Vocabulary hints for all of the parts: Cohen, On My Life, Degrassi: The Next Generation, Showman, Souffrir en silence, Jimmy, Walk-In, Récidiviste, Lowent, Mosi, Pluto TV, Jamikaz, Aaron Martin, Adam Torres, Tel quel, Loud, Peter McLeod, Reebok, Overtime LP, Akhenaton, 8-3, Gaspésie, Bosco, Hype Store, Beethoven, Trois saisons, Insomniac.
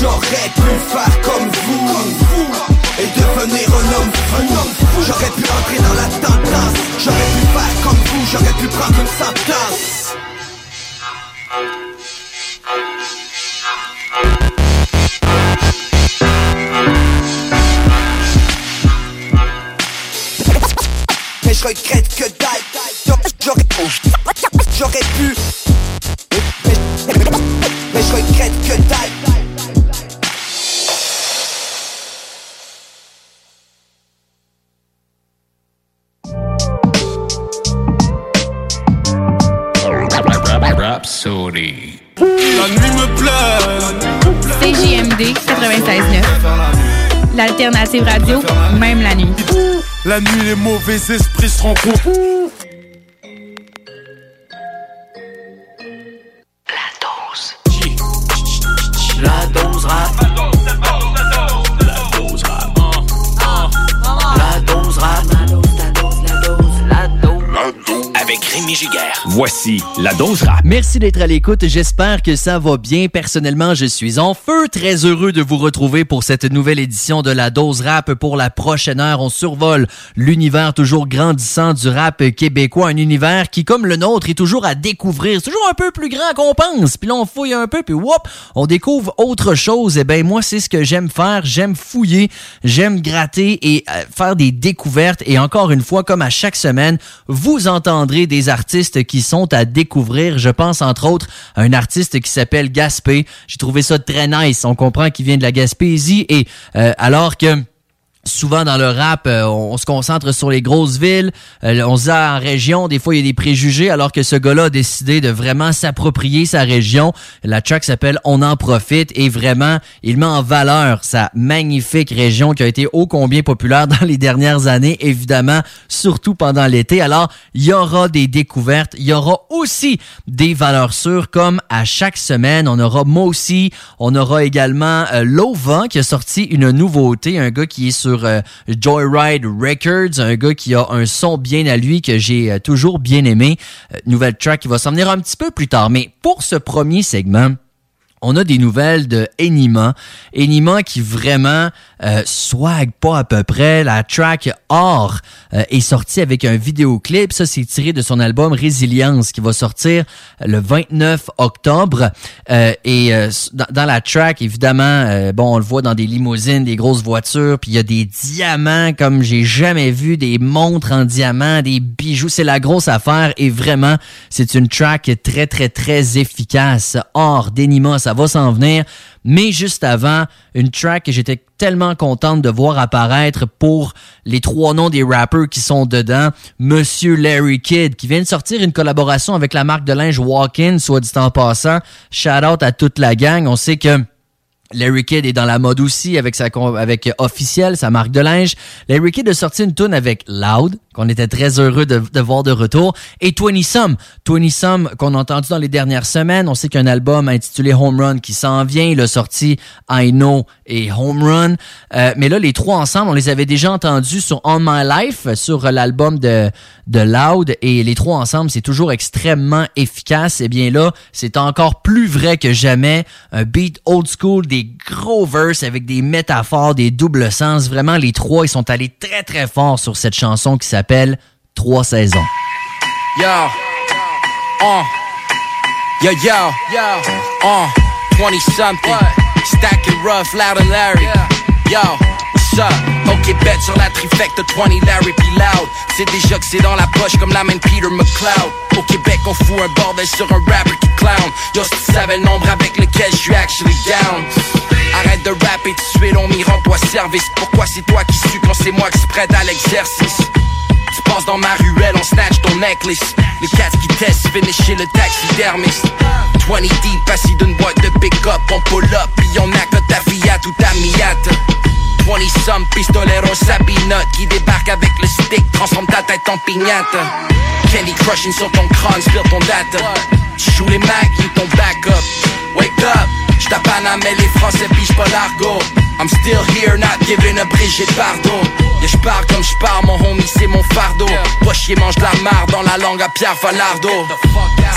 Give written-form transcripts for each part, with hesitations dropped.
J'aurais pu faire comme vous et devenir un homme fou. J'aurais pu entrer dans la tendance. J'aurais pu faire comme vous. J'aurais pu prendre une sentence. Mais je regrette que dalle. J'aurais pu. Mais je regrette que dalle. Sorry. La nuit me plaît. CJMD 96.9. L'alternative radio, même la nuit. La nuit, les mauvais esprits se rencontrent. Voici la dose rap. Merci d'être à l'écoute. J'espère que ça va bien. Personnellement, je suis en feu. Très heureux de vous retrouver pour cette nouvelle édition de la dose rap. Pour la prochaine heure, on survole l'univers toujours grandissant du rap québécois. Un univers qui, comme le nôtre, est toujours à découvrir. C'est toujours un peu plus grand qu'on pense. Puis là, on fouille un peu, puis whoop, on découvre autre chose. Eh ben, moi, c'est ce que j'aime faire. J'aime fouiller, j'aime gratter et faire des découvertes. Et encore une fois, comme à chaque semaine, vous entendrez des artistes qui sont à découvrir. Je pense entre autres à un artiste qui s'appelle Gaspé. J'ai trouvé ça très nice. On comprend qu'il vient de la Gaspésie et alors que souvent dans le rap, on se concentre sur les grosses villes, on se dit en région, des fois il y a des préjugés, alors que ce gars-là a décidé de vraiment s'approprier sa région. La track s'appelle « On en profite » et vraiment, il met en valeur sa magnifique région qui a été ô combien populaire dans les dernières années, évidemment, surtout pendant l'été. Alors, il y aura des découvertes, il y aura aussi des valeurs sûres comme à chaque semaine. On aura Mosi, on aura également Lowent qui a sorti une nouveauté, un gars qui est sur Joyride Records, un gars qui a un son bien à lui que j'ai toujours bien aimé. Nouvelle track qui va s'en venir un petit peu plus tard. Mais pour ce premier segment, on a des nouvelles de Enima. Enima qui vraiment swag pas à peu près. La track « Or » est sortie avec un vidéoclip. Ça, c'est tiré de son album « Résilience » qui va sortir le 29 octobre. Dans la track, évidemment, bon, on le voit dans des limousines, des grosses voitures. Puis il y a des diamants comme j'ai jamais vu, des montres en diamants, des bijoux. C'est la grosse affaire et vraiment, c'est une track très, très, très efficace. « Or » d'Enima, ça va s'en venir, mais juste avant, une track que j'étais tellement contente de voir apparaître pour les trois noms des rappers qui sont dedans. Monsieur Larry Kidd, qui vient de sortir une collaboration avec la marque de linge Walk-In, soit dit en passant. Shout out à toute la gang. On sait que Larry Kidd est dans la mode aussi avec Officiel, sa marque de linge. Larry Kidd a sorti une tune avec Loud, qu'on était très heureux de voir de retour, et 20 Some qu'on a entendu dans les dernières semaines. On sait qu'il y a un album intitulé Home Run qui s'en vient. Il a sorti I Know et Home Run. Mais là, les trois ensemble, on les avait déjà entendus sur On My Life, sur l'album de Loud, et les trois ensemble, c'est toujours extrêmement efficace. Et bien là, c'est encore plus vrai que jamais. Un beat old school, des gros verses avec des métaphores, des doubles sens. Vraiment, les trois, ils sont allés très, très fort sur cette chanson qui s'appelle « Trois saisons ». Yo, Yo, 20 something, stacking rough, Loud and Larry. Yo, what's up? Ok, bet sur la trifecta, 20, Larry puis Loud. C'est déjà que c'est dans la poche comme la main de Peter McLeod. Au Québec, on fout un bordel sur un rapper qui clown. Yo, si tu savais le nombre avec lequel je suis actually down. Arrête de rapper, tu suis on m'y rend-toi service. Pourquoi c'est toi qui sue quand c'est moi qui se prête à l'exercice? Tu passes dans ma ruelle, on snatch ton necklace. Les cats qui testent, finissent chez le taxidermiste. 20 deep, assis d'une boîte de pick-up. On pull-up, pis on a que ta Fiat ou ta Miata. 20 some, pistolero, sabinote. Qui débarque avec le stick, transforme ta tête en piñata. Candy crushing sur ton crâne, spire ton data. Tu joues les mags, you ton backup. Wake up, j't'as panamé les français pis j'pas l'argot. I'm still here, not giving a Brigitte Bardot. Yeah, j'pars comme j'pars, mon homie c'est mon fardeau. Pas chier, mange la marre dans la langue à Pierre Falardeau.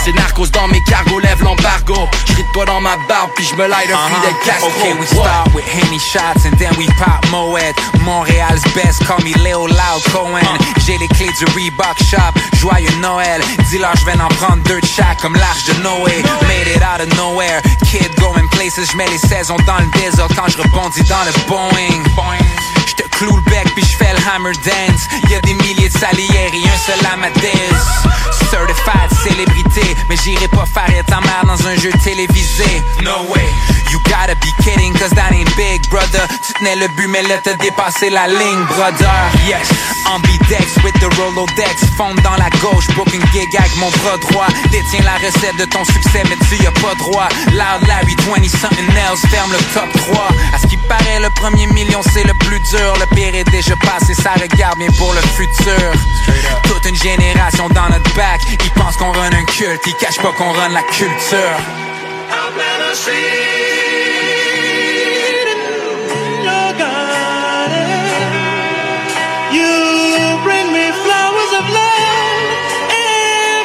C'est narcos dans mes cargos, lève l'embargo. J'ris de toi dans ma barbe puis j'me light un Fidel Castro. Okay, we start with Henny shots and then we pop Moët. Montréal's best, call me Léo Loud Cohen. J'ai les clés du Reebok shop, joyeux Noël. Dis-leur j'vais en prendre deux de chaque comme l'arche de Noé. Made it out of nowhere, kid going places. J'mets les saisons dans le désordre quand j'rebondis dans le Boeing. J'te cloue le bec pis j'fais le hammer dance. Y'a des milliers de salières et un seul à ma thèse. Certified célébrité, mais j'irai pas faire ta mère dans un jeu télévisé. No way, you gotta be kidding, cause that ain't big, brother. Tu tenais le but mais là t'as dépassé la ligne, brother. Yes, ambidex with the Rolodex. Fonde dans la gauche, booking gig avec mon bras droit. Détiens la recette de ton succès mais tu y as pas droit. Loud Larry, 20 something else, ferme le top 3. À ce qui paraît le premier million c'est le plus dur. Le pire est déjà passé, ça regarde bien pour le futur. Toute une génération dans notre bac, ils pensent qu'on run un culte, ils cachent pas qu'on run la culture. I've never seen your garden. You bring me flowers of love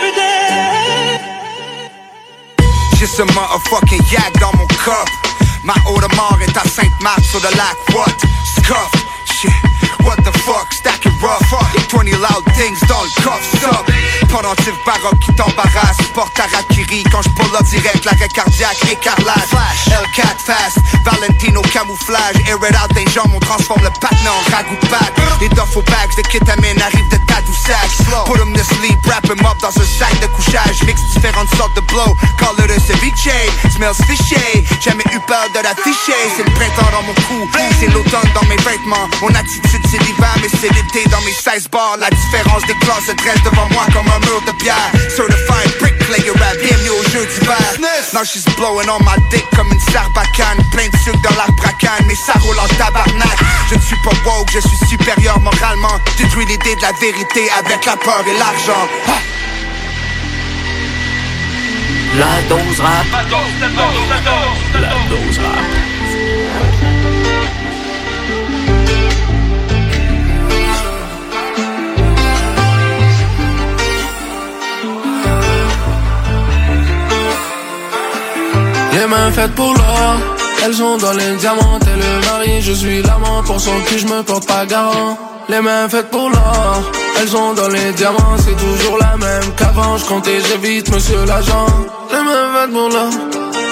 every day. Just a motherfucking yak dans mon cup. Ma eau de mort est à Sainte-Marthe sur le lac. What? Scuff. Shit. What the fuck? Stack it rough. Les 20 loud things dans le coffre. Stop. Pendentif baroque qui t'embarrasse. Porte arabe qui rit quand j'pull up direct. L'arrêt cardiaque, écarlate. Flash. L4 fast. Valentino camouflage. Air it out des jambes. On transforme le patin en ragoupade. Les duffel bags de kétamine arrivent de ta douceur. Slow. Put them to sleep. Wrap them up dans un sac de couchage. Mix différentes sortes de blow. Call it a ceviche. Smells fishy. Jamais eu peur de l'afficher. C'est le printemps dans mon cou. C'est l'automne dans mes vêtements. Mon attitude c'est l'hiver mais c'est l'été dans mes 16 bars. La différence des classes se dresse devant moi comme un mur de pierre. Certified brick player rap, bienvenue au jeu d'hiver. Now she's blowing on my dick comme une sarbacane. Plein de sucre dans l'arbre à canne, mais ça roule en tabarnak. Je ne suis pas woke, je suis supérieur moralement. Détruis l'idée de la vérité avec la peur et l'argent. La dose rap. La dose, la dose, la dose, la dose rap. Les mains faites pour l'or, elles ont dans les diamants et le mari, je suis l'amant pour son cul, je me porte pas garant. Les mains faites pour l'or, elles ont dans les diamants, c'est toujours la même qu'avant, je comptais, j'évite monsieur l'agent. Les mains faites pour l'or,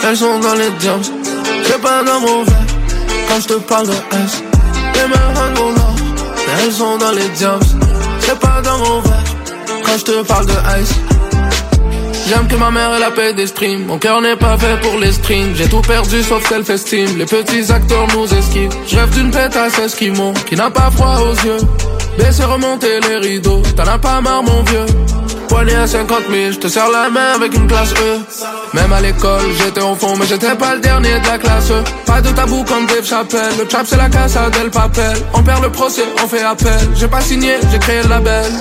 elles sont dans les diamants, j'ai pas d'amour vrai quand je te parle de S. Les mains faites pour l'or, elles sont dans les diamants, j'ai pas d'amour vrai quand je te parle de S. J'aime que ma mère elle a paix des streams. Mon cœur n'est pas fait pour les streams. J'ai tout perdu sauf self-esteem. Les petits acteurs nous esquivent. Je rêve d'une pétasse esquimau qui n'a pas froid aux yeux. Laissez remonter les rideaux. T'en as pas marre mon vieux. Poignet à 50 000, je te serre la main avec une classe E. Même à l'école j'étais au fond mais j'étais pas le dernier de la classe. Pas de tabou comme Dave Chappelle. Le trap c'est la casa del papel. On perd le procès, on fait appel. J'ai pas signé, j'ai créé le label.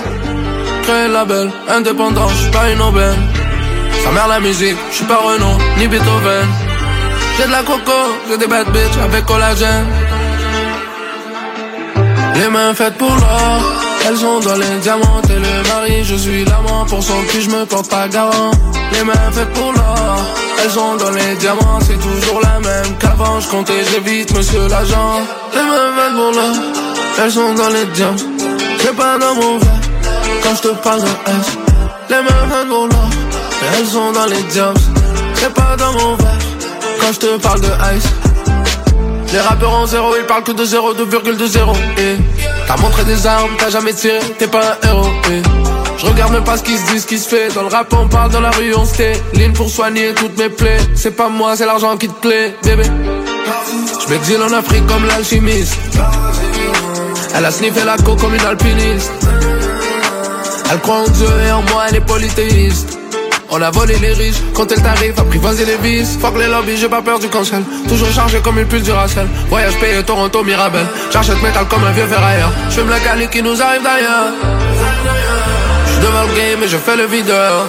Créé le label, indépendant, j'suis pas une aubaine. Sa mère la musique, j'suis pas Renaud, ni Beethoven. J'ai de la coco, j'ai des bad bitch avec collagène. Les mains faites pour l'or, elles ont dans les diamants et le mari, je suis l'amant pour son cul, j'me porte pas garant. Les mains faites pour l'or, elles ont dans les diamants, c'est toujours la même qu'avant, j'comptais, j'évite monsieur l'agent. Les mains faites pour l'or, elles sont dans les diamants, j'ai pas d'amour vrai quand j'te parle de S. Les mains faites pour l'or, elles sont dans les diables. c'est pas dans mon verre. Quand je te parle de ice, les rappeurs en zéro, ils parlent que de 0, 2,20 eh. T'as montré des armes, t'as jamais tiré, t'es pas un héros eh. Je regarde même pas ce qui se dit, ce qui se fait. Dans le rap on parle, dans la rue on se tait. L'île pour soigner toutes mes plaies. C'est pas moi, c'est l'argent qui te plaît, bébé. Je m'exile en Afrique comme l'alchimiste. Elle a sniffé la coke comme une alpiniste. Elle croit en Dieu et en moi, elle est polythéiste. On a volé les riches, compté le tarif, apprivoisé les vices. Fuck les lobbies, j'ai pas peur du cancel. Toujours chargé comme une puce du Rachel. Voyage payé, Toronto, Mirabel. J'achète métal comme un vieux ferrailleur. J'fume la cali qui nous arrive d'ailleurs. J'suis devant le game et je fais le videur.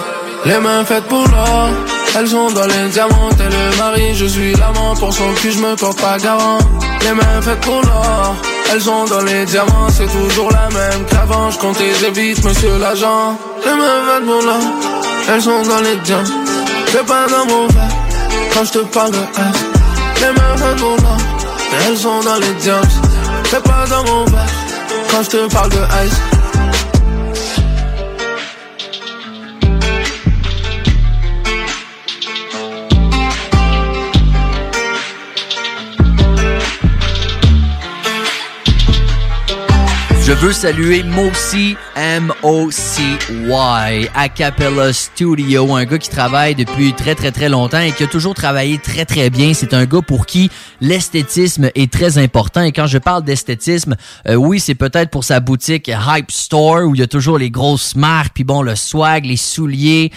Les mains faites pour l'or, elles sont dans les diamants. Et le mari, je suis l'amant. Pour son cul, je me porte pas garant. Les mains faites pour l'or, elles sont dans les diamants. C'est toujours la même qu'avant. J'compte et j'évite, monsieur l'agent. Les mains faites pour l'or, elles sont dans les diamants. C'est pas dans mon verre. Quand je te parle de hache, les mains faites pour l'or, elles sont dans les diamants. C'est pas dans mon verre. Quand je te parle de ice. Je veux saluer Mocy, M-O-C-Y, Acapella Studio, un gars qui travaille depuis très, très, très longtemps et qui a toujours travaillé très, très bien. C'est un gars pour qui l'esthétisme est très important. Et quand je parle d'esthétisme, oui, c'est peut-être pour sa boutique Hype Store où il y a toujours les grosses marques, puis bon, le swag, les souliers.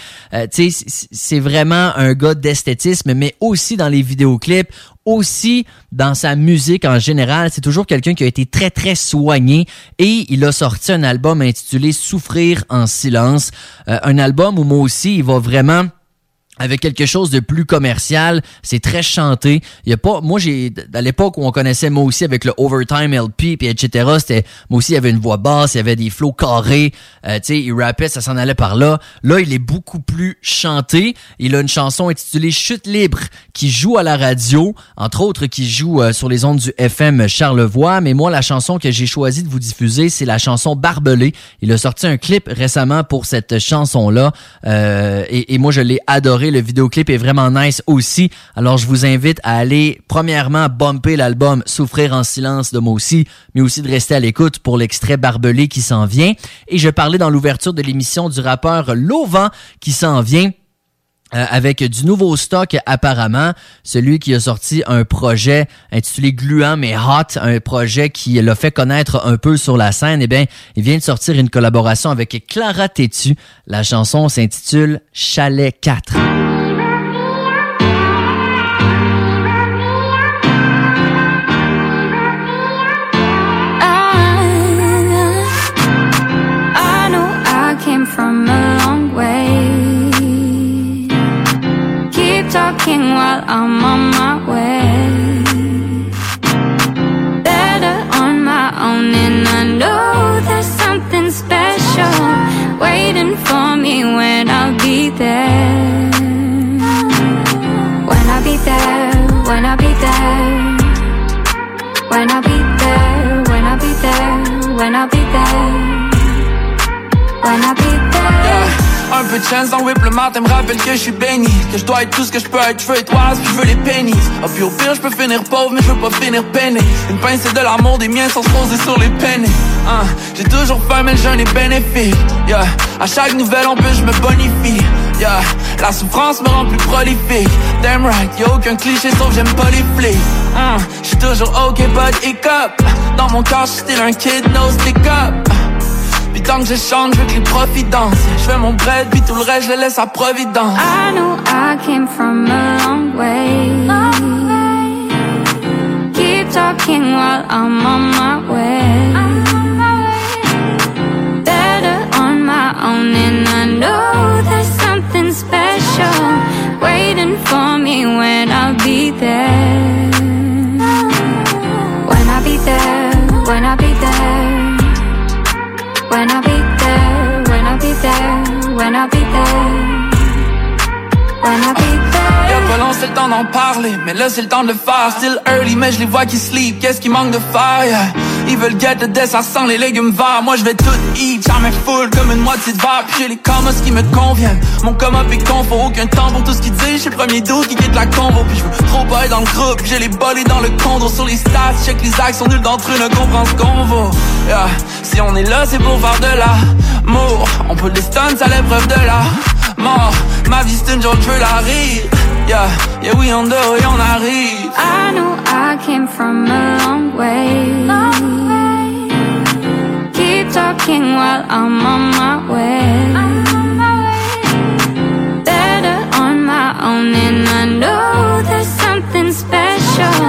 Tu sais, c'est vraiment un gars d'esthétisme, mais aussi dans les vidéoclips, aussi dans sa musique en général. C'est toujours quelqu'un qui a été très, très soigné et il a sorti un album intitulé « Souffrir en silence ». Un album où moi aussi, il va vraiment avec quelque chose de plus commercial. C'est très chanté. Il y a pas, moi, à l'époque où on connaissait moi aussi avec le Overtime LP, puis etc., c'était, moi aussi, il y avait une voix basse, il y avait des flows carrés, tu sais, il rappait, ça s'en allait par là. Là, il est beaucoup plus chanté. Il a une chanson intitulée Chute libre, qui joue à la radio, entre autres, qui joue sur les ondes du FM Charlevoix. Mais moi, la chanson que j'ai choisi de vous diffuser, c'est la chanson Barbelé. Il a sorti un clip récemment pour cette chanson-là, et moi, je l'ai adoré. Le vidéoclip est vraiment nice aussi. Alors, je vous invite à aller, premièrement, bumper l'album Souffrir en silence de Mocy, mais aussi de rester à l'écoute pour l'extrait Barbelé qui s'en vient. Et je parlais dans l'ouverture de l'émission du rappeur Lowent qui s'en vient. Avec du nouveau stock apparemment, celui qui a sorti un projet intitulé Gluant mais Hot, un projet qui l'a fait connaître un peu sur la scène. Eh bien, il vient de sortir une collaboration avec Clara Tétu. La chanson s'intitule Chalet 4. I know I came from a long way. Talking while I'm on my way. Better on my own, and I know there's something special waiting for me when I'll be there. When I'll be there, when I'll be there. When I'll be there, when I'll be there. When I'll be there, when I'll be there. Un peu de chance dans Whip le matin me rappelle que je suis béni, que je dois être tout ce que je peux être. Je veux être oise, je veux les pénis. Ah puis au pire je peux finir pauvre mais je veux pas finir peiné. Une pincée de l'amour des miens sans se poser sur les peines. J'ai toujours faim mais le jeûne est bénéfique. Yeah. À chaque nouvelle en plus je me bonifie. Yeah. La souffrance me rend plus prolifique. Damn right, y'a aucun cliché sauf j'aime pas les flics. J'suis toujours ok but hick up. Dans mon corps j'suis still un kid, no stick up. Puis tant que j'échange, je veux que les profits dansent. Je fais mon bread, puis tout le reste, je le laisse à Providence. I know I came from a long way. Keep talking while I'm on my way. Better on my own, and I know there's something special waiting for me when I'll be there. When I'll be there, when I'll be there. When I'll be there, when I'll be there, when I'll be there, when I'll be there. Y'a pas long c'est le temps d'en parler, mais là c'est le temps de le faire. Still early mais je les vois qui sleep, qu'est-ce qui manque de faire yeah. Ils veulent get le dessert sans les légumes verts. Moi je vais tout eat, j'en mets full comme une moitié de verre. Puis j'ai les commas qui me conviennent. Mon coma est con, faut aucun temps pour tout ce qu'ils disent. J'ai le premier dos qui guette la combo. Puis je veux trop boy dans le groupe, j'ai les bolés dans le condo. Sur les stats, check les actes, sont nuls d'entre eux, ne comprend ce qu'on vaut. Yeah. Si on est là, c'est pour faire de l'amour. On peut les stunts à l'épreuve de la mort. Ma vie c'est une journée, je veux la rire. Yeah, yeah, we on the way, on arrive. I know I came from a long way, long way. Keep talking while I'm on my way, on my way. Better on my own and I know there's something special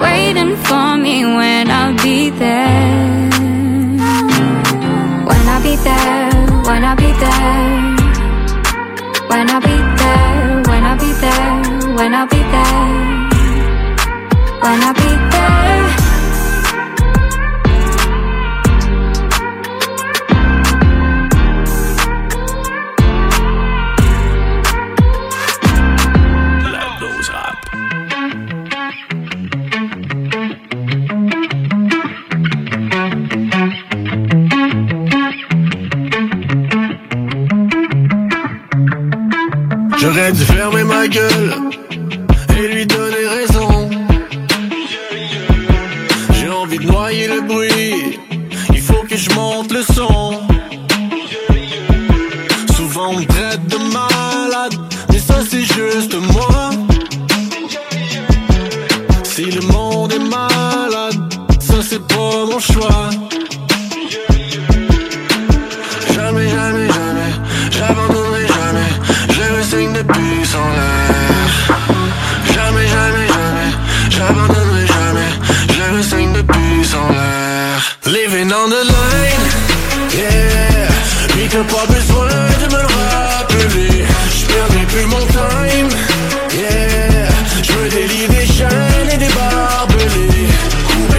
waiting for me when I'll be there. When I'll be there, when I'll be there, when I'll be there. When I'll be there, when I'll be there, when I'll be there. Light goes up. J'aurais dû fermer ma gueule et lui donner raison. J'ai envie de noyer le bruit, il faut que je monte le son. Souvent on me traite de malade, mais ça c'est juste moi. Si le monde est malade, ça c'est pas mon choix. Jamais, jamais, jamais, j'abandonnerai jamais. J'ai le signe de puce en l'air. Jamais, jamais, jamais, j'abandonnerai jamais. J'ai le signe de puce en l'air. Living on the line, yeah. Puis t'as pas besoin de me le rappeler. J'perdrai plus mon time, yeah. J'me délie des chaînes et des barbelés.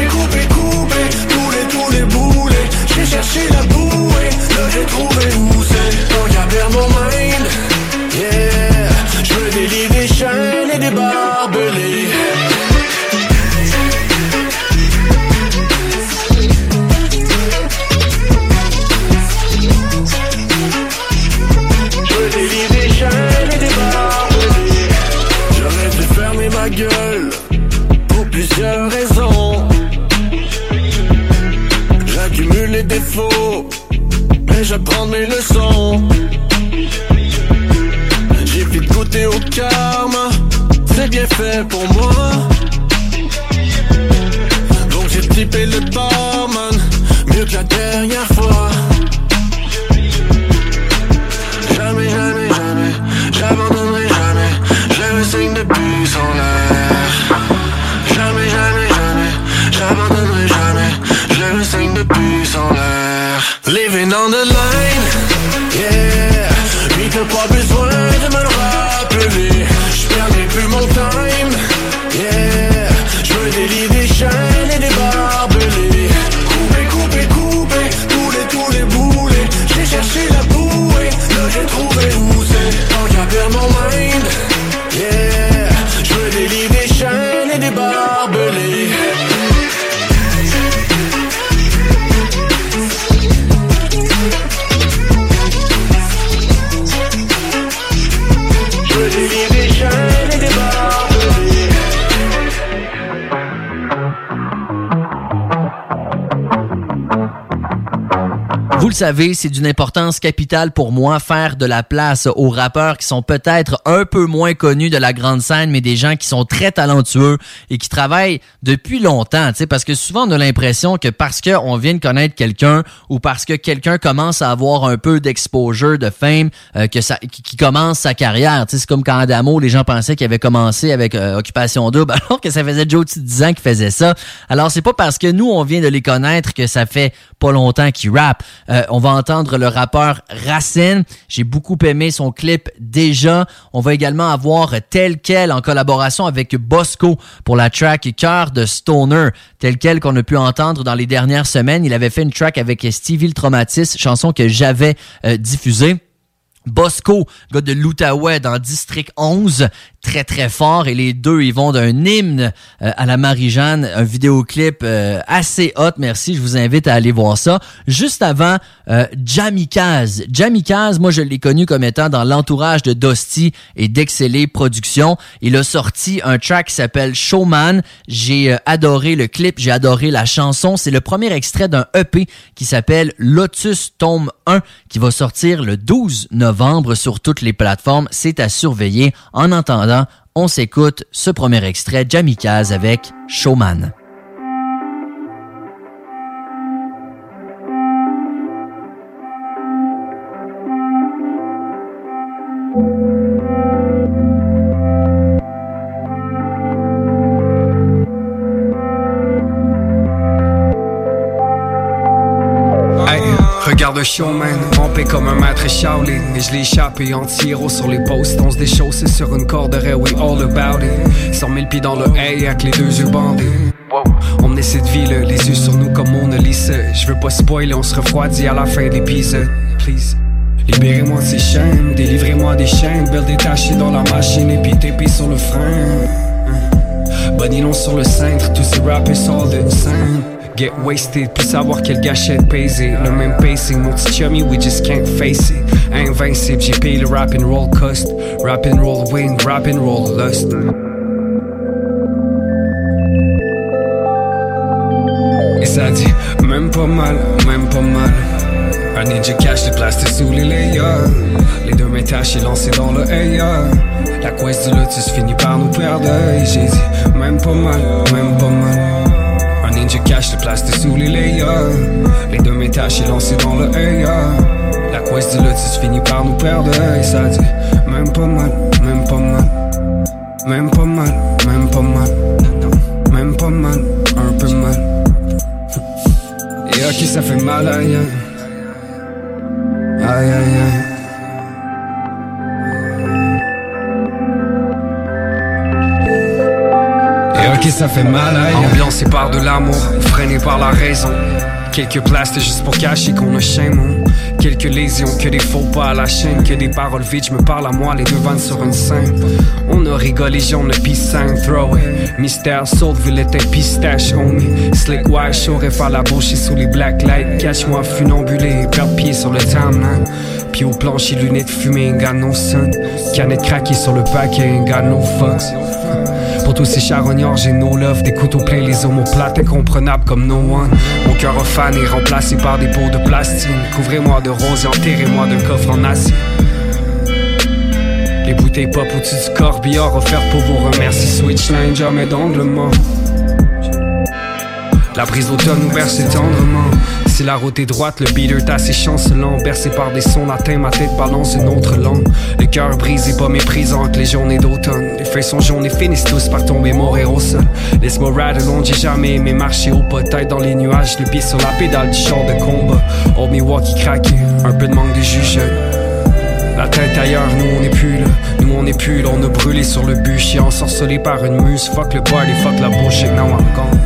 Couper, couper, couper, tous les boulets. J'ai cherché la bouée, là j'ai trouvé où c'est. Tant qu'à perdre mon mind, yeah, je me délie des chaînes et des barbelés. Je me délie des chaînes et des barbelés. J'aurais dû fermer ma gueule pour plusieurs raisons. J'accumule les défauts, mais j'apprends mes leçons. J'ai plus de goûter au karma, c'est bien fait pour moi. Donc j'ai typé le barman, mieux que la dernière fois. Jamais, jamais, jamais, j'abandonnerai jamais. J'ai le signe de puce en l'air. Jamais, jamais, jamais, j'abandonnerai jamais. J'ai le signe de puce en l'air. Living on the line, yeah. Puis t'as pas besoin de me le rappeler. J'perdrai plus mon time, yeah. J'me délie des chaînes et des barbelés. Couper, couper, couper, tous les boulets. J'ai cherché la bouée, là j'ai trouvé où c'est. Tant qu'à perdre mon mind, yeah. J'me délie des chaînes et des barbelés. Vous le savez, c'est d'une importance capitale pour moi faire de la place aux rappeurs qui sont peut-être un peu moins connus de la grande scène, mais des gens qui sont très talentueux et qui travaillent depuis longtemps, tu sais, parce que souvent on a l'impression que parce qu'on vient de connaître quelqu'un ou parce que quelqu'un commence à avoir un peu d'exposure, de fame, qui commence sa carrière, tu sais, c'est comme quand Adamo, les gens pensaient qu'il avait commencé avec Occupation Double, alors que ça faisait déjà au-dessus de 10 ans qu'il faisait ça. Alors c'est pas parce que nous on vient de les connaître que ça fait pas longtemps qu'ils rappent. On va entendre le rappeur Racine. J'ai beaucoup aimé son clip déjà. On va également avoir Tel quel en collaboration avec Bosco pour la track Cœur de Stoner. Tel quel qu'on a pu entendre dans les dernières semaines. Il avait fait une track avec Stevie le Traumatiste, chanson que j'avais diffusée. Bosco, gars de l'Outaouais dans District 11, très très fort. Et les deux, ils vont d'un hymne à la Marie-Jeanne, un vidéoclip assez hot, merci, je vous invite à aller voir ça. Juste avant, Jamikaz. Jamikaz, moi je l'ai connu comme étant dans l'entourage de Dosti et d'Excellé Productions. Il a sorti un track qui s'appelle Showman. J'ai adoré le clip, j'ai adoré la chanson. C'est le premier extrait d'un EP qui s'appelle Lotus Tome 1 qui va sortir le 12 novembre. Sur toutes les plateformes, c'est à surveiller. En attendant, on s'écoute ce premier extrait, Jamikaz avec Showman. Regarde un showman, pompé comme un maître échaulé. Et je l'échappe et en tiro sur les posts. On se déchausse sur une corde, we all about it. 100 000 pieds dans le hay avec les deux yeux bandés. On est cette ville, les yeux sur nous comme Mona Lisa. Je veux pas spoiler, on se refroidit à la fin de l'épisode. Please, libérez-moi de ces chaînes, délivrez-moi des chaînes. Belle détachée dans la machine et puis t'épée sur le frein. Bonilon sur le cintre, tous ces rappers sortent de scène. Get wasted, puis savoir quelle gâchette paiser. Le même pacing, mon petit chummy, we just can't face it. Invincible, j'ai payé le rap and roll cost. Rap and roll win, rap and roll lust. Et ça dit, même pas mal, même pas mal. I need your cash, les plaster sous les layers. Les deux mains tachées lancées dans le ailleurs. La quest du lotus finit par nous perdre. Et j'ai dit, même pas mal, même pas mal. Je cache le plaster sous les layers. Les deux m'étages et lancé dans le air. La quest de l'autisme finit par nous perdre. Et ça dit, même pas mal, même pas mal. Même pas mal, même pas mal. Même pas mal, un peu mal. Et ok, ça fait mal, aïe aïe. Aïe aïe aïe. Ok, ça fait mal, aïe. Ambiancé par de l'amour, freiné par la raison. Quelques places juste pour cacher qu'on a chaîne. Quelques lésions, que des faux pas à la chaîne. Que des paroles vides, je me parle à moi, les deux vannes sur une scène. On a rigolé, j'en ai pissin, throw it. Mystère, saute, ville était pistache, homie. Slick wash, j'aurais faire la bouche et sous les black lights. Cache-moi, funambulé, perdre pied sur le timeline. Pied au plancher, lunettes fumées, got no sun. Canette craquée sur le paquet, got no fucks. Pour tous ces charognards, j'ai no love. Des couteaux pleins, les omoplates incomprenable comme no one. Mon cœur fan est remplacé par des pots de plastique. Couvrez-moi de roses et enterrez-moi d'un coffre en acier. Les bouteilles pop au-dessus du corbillard offertes pour vos remercie. Switchline, jamais d'angle mort. La brise d'automne nous berce tendrement. Si la route est droite, le beater tasse et chancelant. Bercé par des sons latins, ma tête balance une autre langue. Le cœur brisé, pas méprisant que les journées d'automne. Les feuilles sont jaunes et finissent tous par tomber mourir au sol. Laisse-moi ride along, j'ai jamais aimé marcher au pot. Tête dans les nuages, le pied sur la pédale du char de combat. Old Milwaukee craqué, un peu de manque de juge. La tête ailleurs, nous on est plus là. Nous on est plus là, on a brûlé sur le bûcher. Ensorcelé par une muse, fuck le party, fuck la bullshit, now I'm gone.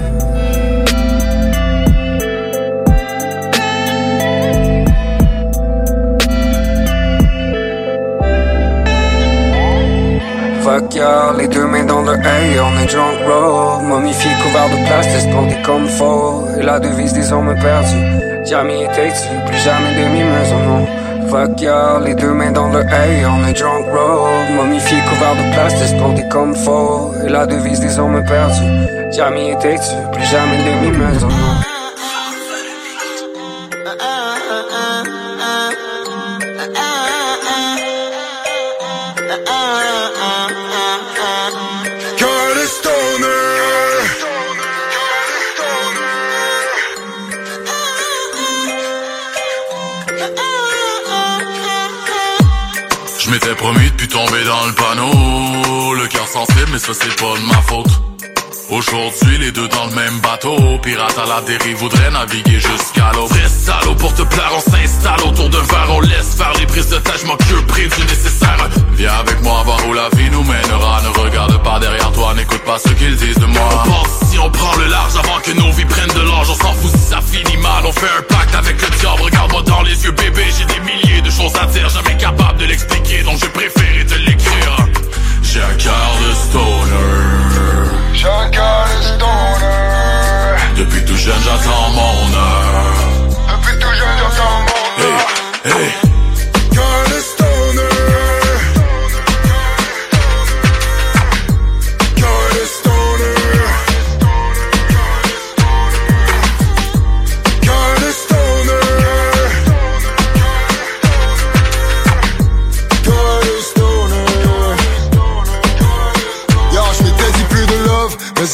Les deux mains dans le hay, on est drunk roll. Momifié, couvert de plastique, planté comme faux. Et la devise des hommes perdus, jamais été dessus, plus jamais demi-mesure, non. Fuck ya, les deux mains dans le hay, on est drunk roll. Momifié, couvert de plastique, planté comme faux. Et la devise des hommes perdus, jamais été dessus, plus jamais demi-mesure, non. Promis de plus tomber dans le panneau. Le cœur sensible mais ça c'est pas de ma faute. Aujourd'hui les deux dans le même bateau. Pirate à la dérive voudrait naviguer jusqu'à l'eau. Vrai salaud pour te plaire on s'installe autour d'un verre. On laisse faire les prises de tâche. M'occuperai du nécessaire. Viens avec moi voir où la vie nous mènera. Ne regarde pas derrière toi, n'écoute pas ce qu'ils disent de moi. On part si on prend le large avant que nos vies prennent de l'âge. On s'en fout si ça finit mal, on fait un pacte avec le diable. Regarde-moi dans les yeux bébé, j'ai des milliers de choses gros attire, jamais capable de l'expliquer, donc j'ai préféré te l'écrire. J'ai un cœur de stoner. J'ai un cœur de stoner. Depuis tout jeune j'attends mon heure. Depuis tout jeune j'attends mon heure. Hey, hey.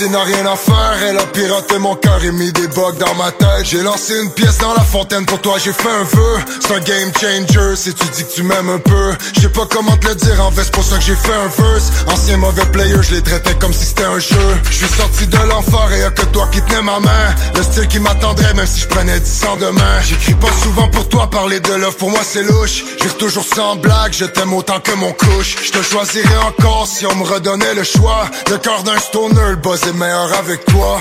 Elle n'a rien à faire, elle a piraté mon cœur et mis des bugs dans ma tête. J'ai lancé une pièce dans la fontaine, pour toi j'ai fait un vœu. C'est un game changer, si tu dis que tu m'aimes un peu. Je sais pas comment te le dire en vrai, c'est pour ça que j'ai fait un verse. Ancien mauvais player, je les traitais comme si c'était un jeu. Je suis sorti de l'enfer et y'a que toi qui tenais ma main. Le style qui m'attendrait même si je prenais 10 ans demain. J'écris pas souvent pour toi, parler de love pour moi c'est louche. J'vire toujours sans blague, je t'aime autant que mon couche. Je te choisirais encore si on me redonnait le choix. Le cœur d'un stoner, le boss c'est meilleur avec toi.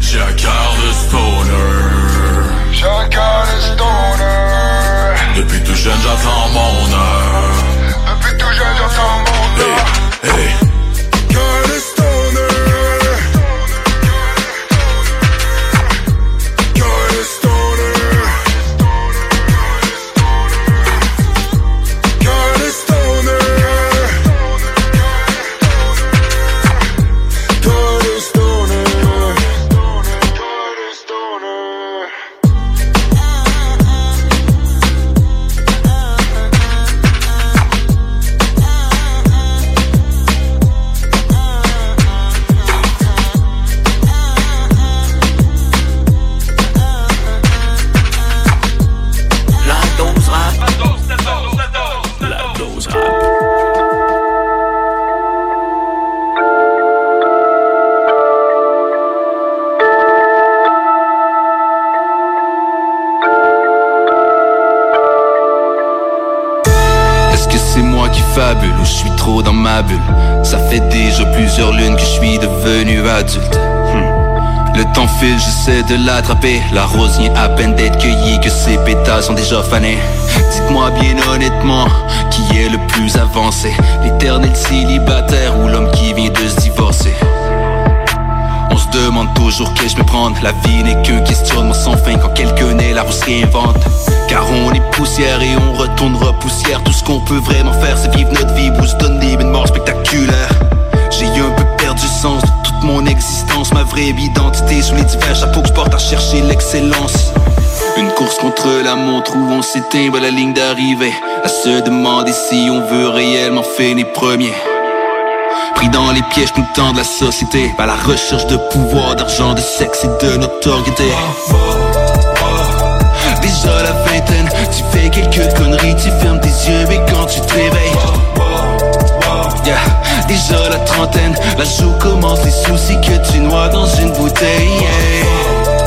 J'ai un cœur de stoner. J'ai un cœur de stoner. Depuis tout jeune j'attends mon heure. Depuis tout jeune j'attends mon heure. Hey, hey. Ou je suis trop dans ma bulle. Ça fait déjà plusieurs lunes que je suis devenu adulte. Le temps file, j'essaie de l'attraper. La rose vient à peine d'être cueillie que ses pétales sont déjà fanés. Dites-moi bien honnêtement, qui est le plus avancé? L'éternel célibataire ou l'homme qui vient de se divorcer? On se demande toujours qu'est-ce que je me prends. La vie n'est qu'un questionnement sans fin. Quand quelqu'un naît, la roue se réinvente. Car on est poussière et on retournera poussière. Tout ce qu'on peut vraiment faire, c'est vivre notre vie. Où se donne des morts spectaculaires. J'ai un peu perdu sens de toute mon existence. Ma vraie identité sous les divers chapeaux que je porte à chercher l'excellence. Une course contre la montre où on s'éteint à la ligne d'arrivée. À se demander si on veut réellement faire les premiers. Pris dans les pièges tout le temps de la société, à la recherche de pouvoir, d'argent, de sexe et de notoriété. Déjà la vingtaine, tu fais quelques conneries, tu fermes tes yeux mais quand tu te réveilles, yeah. Déjà la trentaine, la joue commence, les soucis que tu noies dans une bouteille, yeah.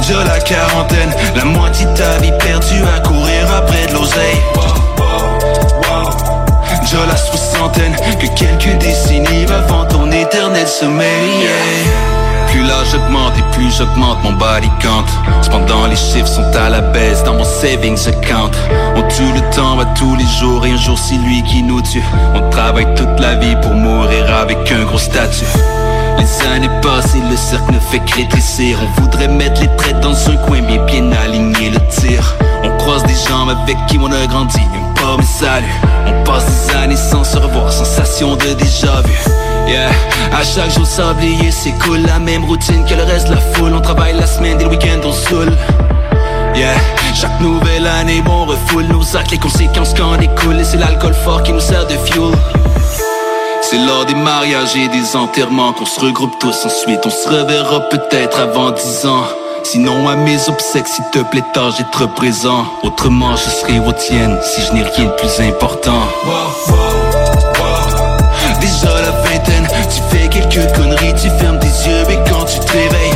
Déjà la quarantaine, la moitié de ta vie perdue à courir après de l'oseille. Déjà la soixantaine, que quelques décennies avant ton éternel sommeil, yeah. Plus l'âge augmente et plus j'augmente mon body count. Cependant les chiffres sont à la baisse dans mon savings account. On tue le temps à tous les jours et un jour c'est lui qui nous tue. On travaille toute la vie pour mourir avec un gros statut. Les années passent et le cercle ne fait que rétrécir. On voudrait mettre les traits dans un coin mais bien aligner le tir. On croise des gens avec qui on a grandi, même pas mes saluts. On passe des années sans se revoir, sensation de déjà vu. Yeah. À chaque jour sablier, c'est cool. La même routine que le reste de la foule. On travaille la semaine et le week-end on saoule, yeah. Chaque nouvelle année, bon, on refoule nos actes, les conséquences qu'en découlent. Et c'est l'alcool fort qui nous sert de fuel. C'est lors des mariages et des enterrements qu'on se regroupe tous. Ensuite on se reverra peut-être avant 10 ans. Sinon à mes obsèques, s'il te plaît, tâche d'être présent. Autrement je serai aux tiennes si je n'ai rien de plus important. Déjà la vingtaine, tu fais quelques conneries, tu fermes tes yeux mais quand tu te réveilles,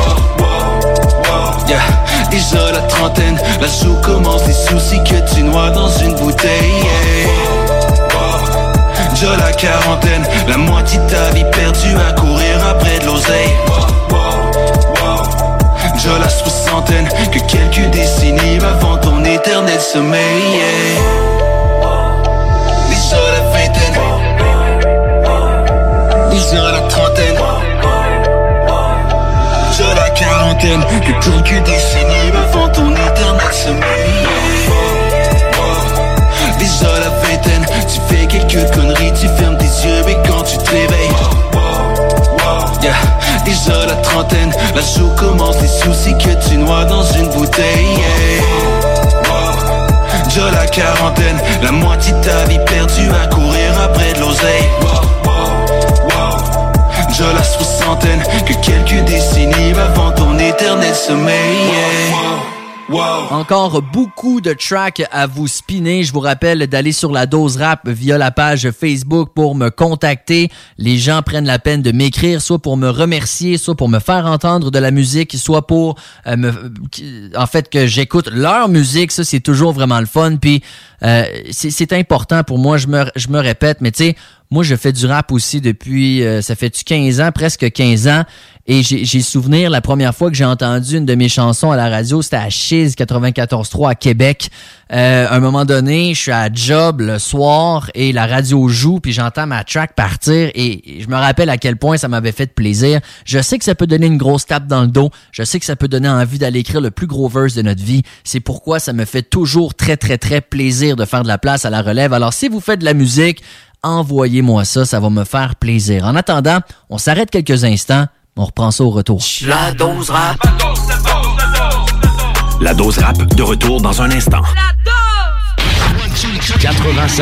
yeah. Déjà la trentaine, la joue commence, les soucis que tu noies dans une bouteille, yeah. Déjà la quarantaine, la moitié de ta vie perdue à courir après de l'oseille. Déjà la soixantaine, que quelques décennies avant ton éternel sommeil, yeah. 10 ans à la vingtaine, 10 ans à la trentaine, de la quarantaine, le tour du décennie avant ton éternel sommeil, yeah. 10 ans à la vingtaine, tu fais quelques conneries, tu fermes tes yeux mais quand tu te réveilles, yeah. 10 ans à la trentaine, la show commence, les soucis que tu noies dans une bouteille, yeah. De la quarantaine, la moitié de ta vie perdue à courir après de l'oseille. De la soixantaine, que quelques décennies avant ton éternel sommeil. Wow, wow, wow. Encore beaucoup de tracks à vous spinner. Je vous rappelle d'aller sur la Dose Rap via la page Facebook pour me contacter. Les gens prennent la peine de m'écrire, soit pour me remercier, soit pour me faire entendre de la musique, soit pour que j'écoute leur musique. Ça, c'est toujours vraiment le fun. Puis c'est important pour moi, je me répète, mais tu sais, moi, je fais du rap aussi depuis, ça fait-tu 15 ans, presque 15 ans, et j'ai souvenir, la première fois que j'ai entendu une de mes chansons à la radio, c'était à Chiz 94.3 à Québec. À un moment donné, je suis à job le soir et la radio joue, puis j'entends ma track partir et je me rappelle à quel point ça m'avait fait plaisir. Je sais que ça peut donner une grosse tape dans le dos, je sais que ça peut donner envie d'aller écrire le plus gros verse de notre vie. C'est pourquoi ça me fait toujours très, très, très plaisir de faire de la place à la relève. Alors, si vous faites de la musique, envoyez-moi ça, ça va me faire plaisir. En attendant, on s'arrête quelques instants, on reprend ça au retour. La Dose Rap. La Dose Rap, de retour dans un instant. La Dose! 96.9.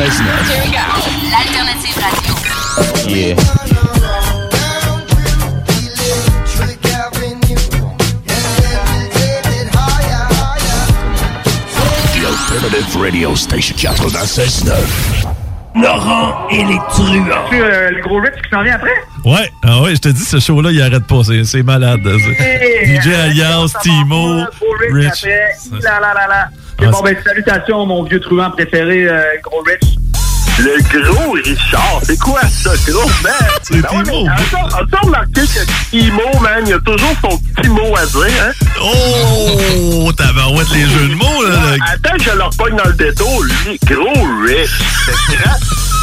L'alternative radio. Yeah. The alternative radio station 96.9. Laurent et les truands. Tu le gros Rich qui s'en vient après? Ouais, ah ouais, je te dis, ce show-là, il arrête pas, c'est malade. Hey, DJ Alias, Timo, Rich. Là. Ah, bon, ben, salutations, mon vieux truand préféré, gros Rich. Le gros Richard, c'est quoi ça, gros man? C'est Timo. As-tu remarqué que Timo, man, il a toujours son petit mot à dire, hein? Oh, tabarouette, les jeux de mots, là. Ouais, attends, je leur pogne dans le détour, lui, gros Rich.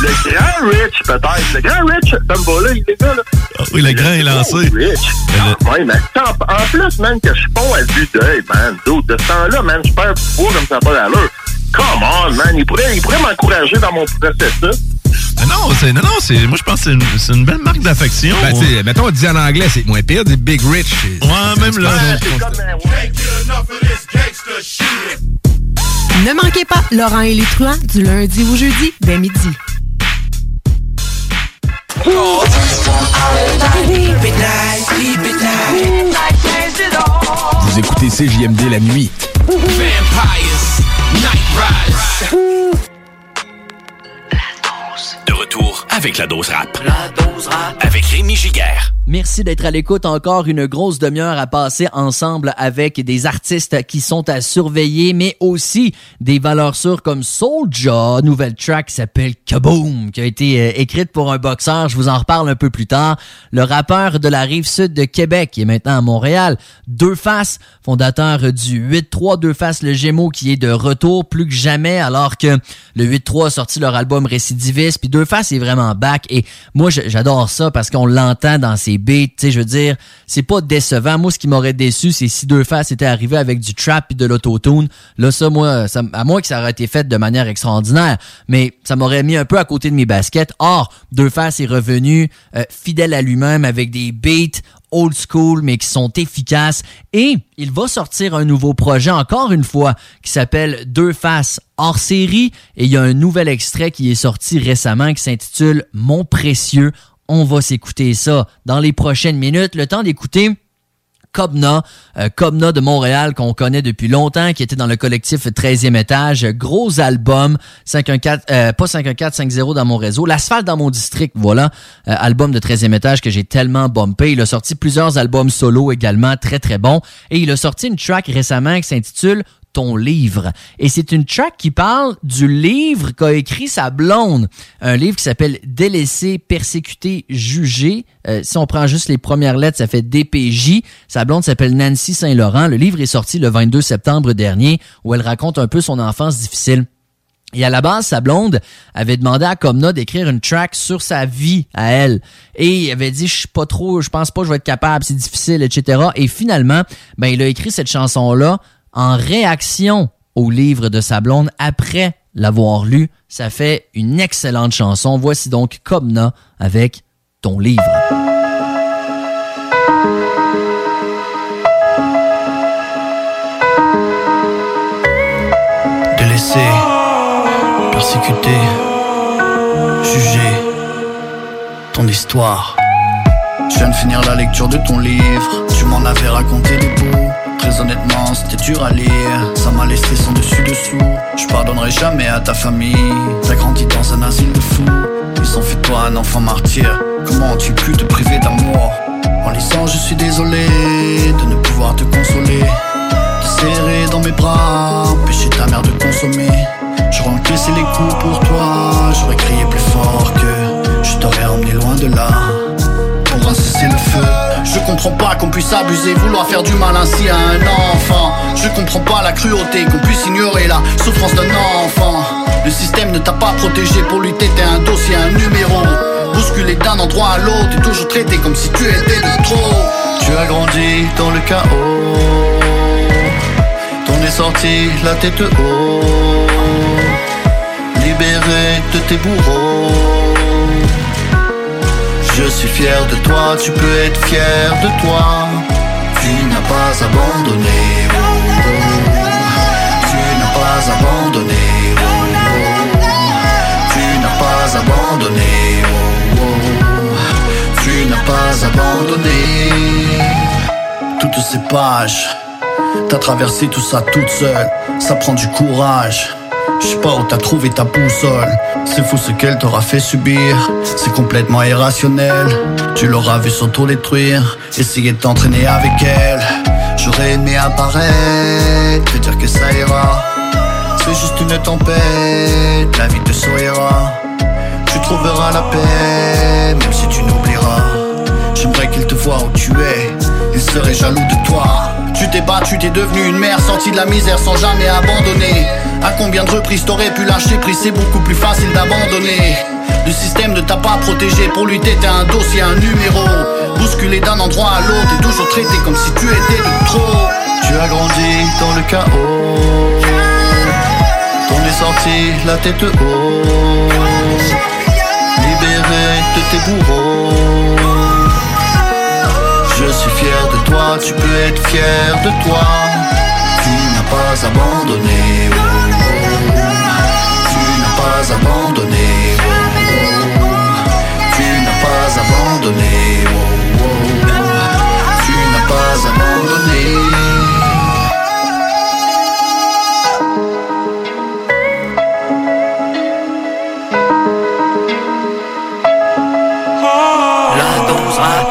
Le grand Rich, peut-être. Le grand Rich, ça me va là, il est là, là. Ah oui, le grand est lancé. Rich. Ah, ouais, mais attends, en plus, man, que je suis pas à vue d'œil, man. De ce temps-là, man, je perds du poids comme ça n'a pas d'allure. Come on, man, il pourrait m'encourager dans mon processus. Moi je pense que c'est une belle marque d'affection. Ben, tu sais, mettons, on dit en anglais, c'est moins pire, dit Big Rich. Ouais, même là. Ne manquez pas Laurent et les truands du lundi au jeudi dès midi. Vous écoutez CJMD la nuit. Vampires. Night Rise. De retour avec la Dose Rap. La Dose Rap. Avec Rémi Giguère. Merci d'être à l'écoute. Encore une grosse demi-heure à passer ensemble avec des artistes qui sont à surveiller, mais aussi des valeurs sûres comme Soulja, nouvelle track qui s'appelle Kaboom, qui a été écrite pour un boxeur. Je vous en reparle un peu plus tard. Le rappeur de la Rive-Sud de Québec, qui est maintenant à Montréal. Deux Faces, fondateur du 8-3. Deux Faces, le Gémeaux, qui est de retour plus que jamais, alors que le 8-3 a sorti leur album Récidiviste. Puis Deux Faces est vraiment back. Et moi, j'adore ça parce qu'on l'entend dans ses beats, tu sais, je veux dire, c'est pas décevant. Moi, ce qui m'aurait déçu, c'est si Deux Faces étaient arrivés avec du trap et de l'autotune. Là, ça, moi, à moins que ça aurait été fait de manière extraordinaire, mais ça m'aurait mis un peu à côté de mes baskets. Or, Deux Faces est revenu fidèle à lui-même avec des beats old school, mais qui sont efficaces. Et il va sortir un nouveau projet, encore une fois, qui s'appelle Deux Faces hors série. Et il y a un nouvel extrait qui est sorti récemment qui s'intitule « Mon précieux ». On va s'écouter ça dans les prochaines minutes. Le temps d'écouter Cobna, Cobna de Montréal, qu'on connaît depuis longtemps, qui était dans le collectif 13e étage. Gros album, 50 dans mon réseau. L'asphalte dans mon district, voilà. Album de 13e étage que j'ai tellement bumpé. Il a sorti plusieurs albums solo également, très très bons. Et il a sorti une track récemment qui s'intitule Ton livre. Et c'est une track qui parle du livre qu'a écrit sa blonde. Un livre qui s'appelle « Délaissé, persécuté, jugé ». Si on prend juste les premières lettres, ça fait DPJ. Sa blonde s'appelle Nancy Saint-Laurent. Le livre est sorti le 22 septembre dernier, où elle raconte un peu son enfance difficile. Et à la base, sa blonde avait demandé à Cobna d'écrire une track sur sa vie à elle. Et il avait dit, je pense pas que je vais être capable, c'est difficile, etc. Et finalement, ben, il a écrit cette chanson-là en réaction au livre de sa blonde après l'avoir lu. Ça fait une excellente chanson. Voici donc Cobna avec Ton livre. De laisser. Persécuté, jugé, ton histoire. Je viens de finir la lecture de ton livre. Tu m'en avais raconté des bouts. Très honnêtement, c'était dur à lire. Ça m'a laissé sans dessus-dessous. Je pardonnerai jamais à ta famille. T'as grandi dans un asile de fous. Ils ont fait de toi un enfant martyr. Comment as-tu pu te priver d'amour? En lisant, je suis désolé de ne pouvoir te consoler. Te serrer dans mes bras, empêcher ta mère de consommer. J'aurais encaissé les coups pour toi, j'aurais crié plus fort que je t'aurais emmené loin de là. Pour un cesser le feu. Je comprends pas qu'on puisse abuser, vouloir faire du mal ainsi à un enfant. Je comprends pas la cruauté, qu'on puisse ignorer la souffrance d'un enfant. Le système ne t'a pas protégé, pour lui t'étais un dossier, un numéro. Bousculé d'un endroit à l'autre, t'es toujours traité comme si tu étais de trop. Tu as grandi dans le chaos. T'en es sorti la tête haute. Libéré de tes bourreaux. Je suis fier de toi, tu peux être fier de toi. Tu n'as pas abandonné, oh, oh. Tu n'as pas abandonné, oh, oh. Tu n'as pas abandonné, oh, oh. Tu n'as pas abandonné. Toutes ces pages, t'as traversé tout ça toute seule. Ça prend du courage. Je sais pas où t'as trouvé ta boussole. C'est fou ce qu'elle t'aura fait subir. C'est complètement irrationnel. Tu l'auras vu s'autodétruire. Essayer de t'entraîner avec elle. J'aurais aimé apparaître, te dire que ça ira. C'est juste une tempête, la vie te sourira. Tu trouveras la paix, même si tu n'oublieras. J'aimerais qu'il te voie où tu es. Il serait jaloux de toi. Tu t'es battu, t'es devenu une mère, sortie de la misère sans jamais abandonner. À combien de reprises t'aurais pu lâcher prise, c'est beaucoup plus facile d'abandonner. Le système ne t'a pas protégé, pour lui t'étais un dossier, un numéro. Bousculé d'un endroit à l'autre, t'es toujours traité comme si tu étais de trop. Tu as grandi dans le chaos. T'en es sorti la tête haute. Libéré de tes bourreaux. Je suis fier de toi, tu peux être fier de toi. Tu n'as pas abandonné, oh, oh. Tu n'as pas abandonné, oh, oh. Tu n'as pas abandonné, oh, oh. Tu n'as pas abandonné. La danse rap.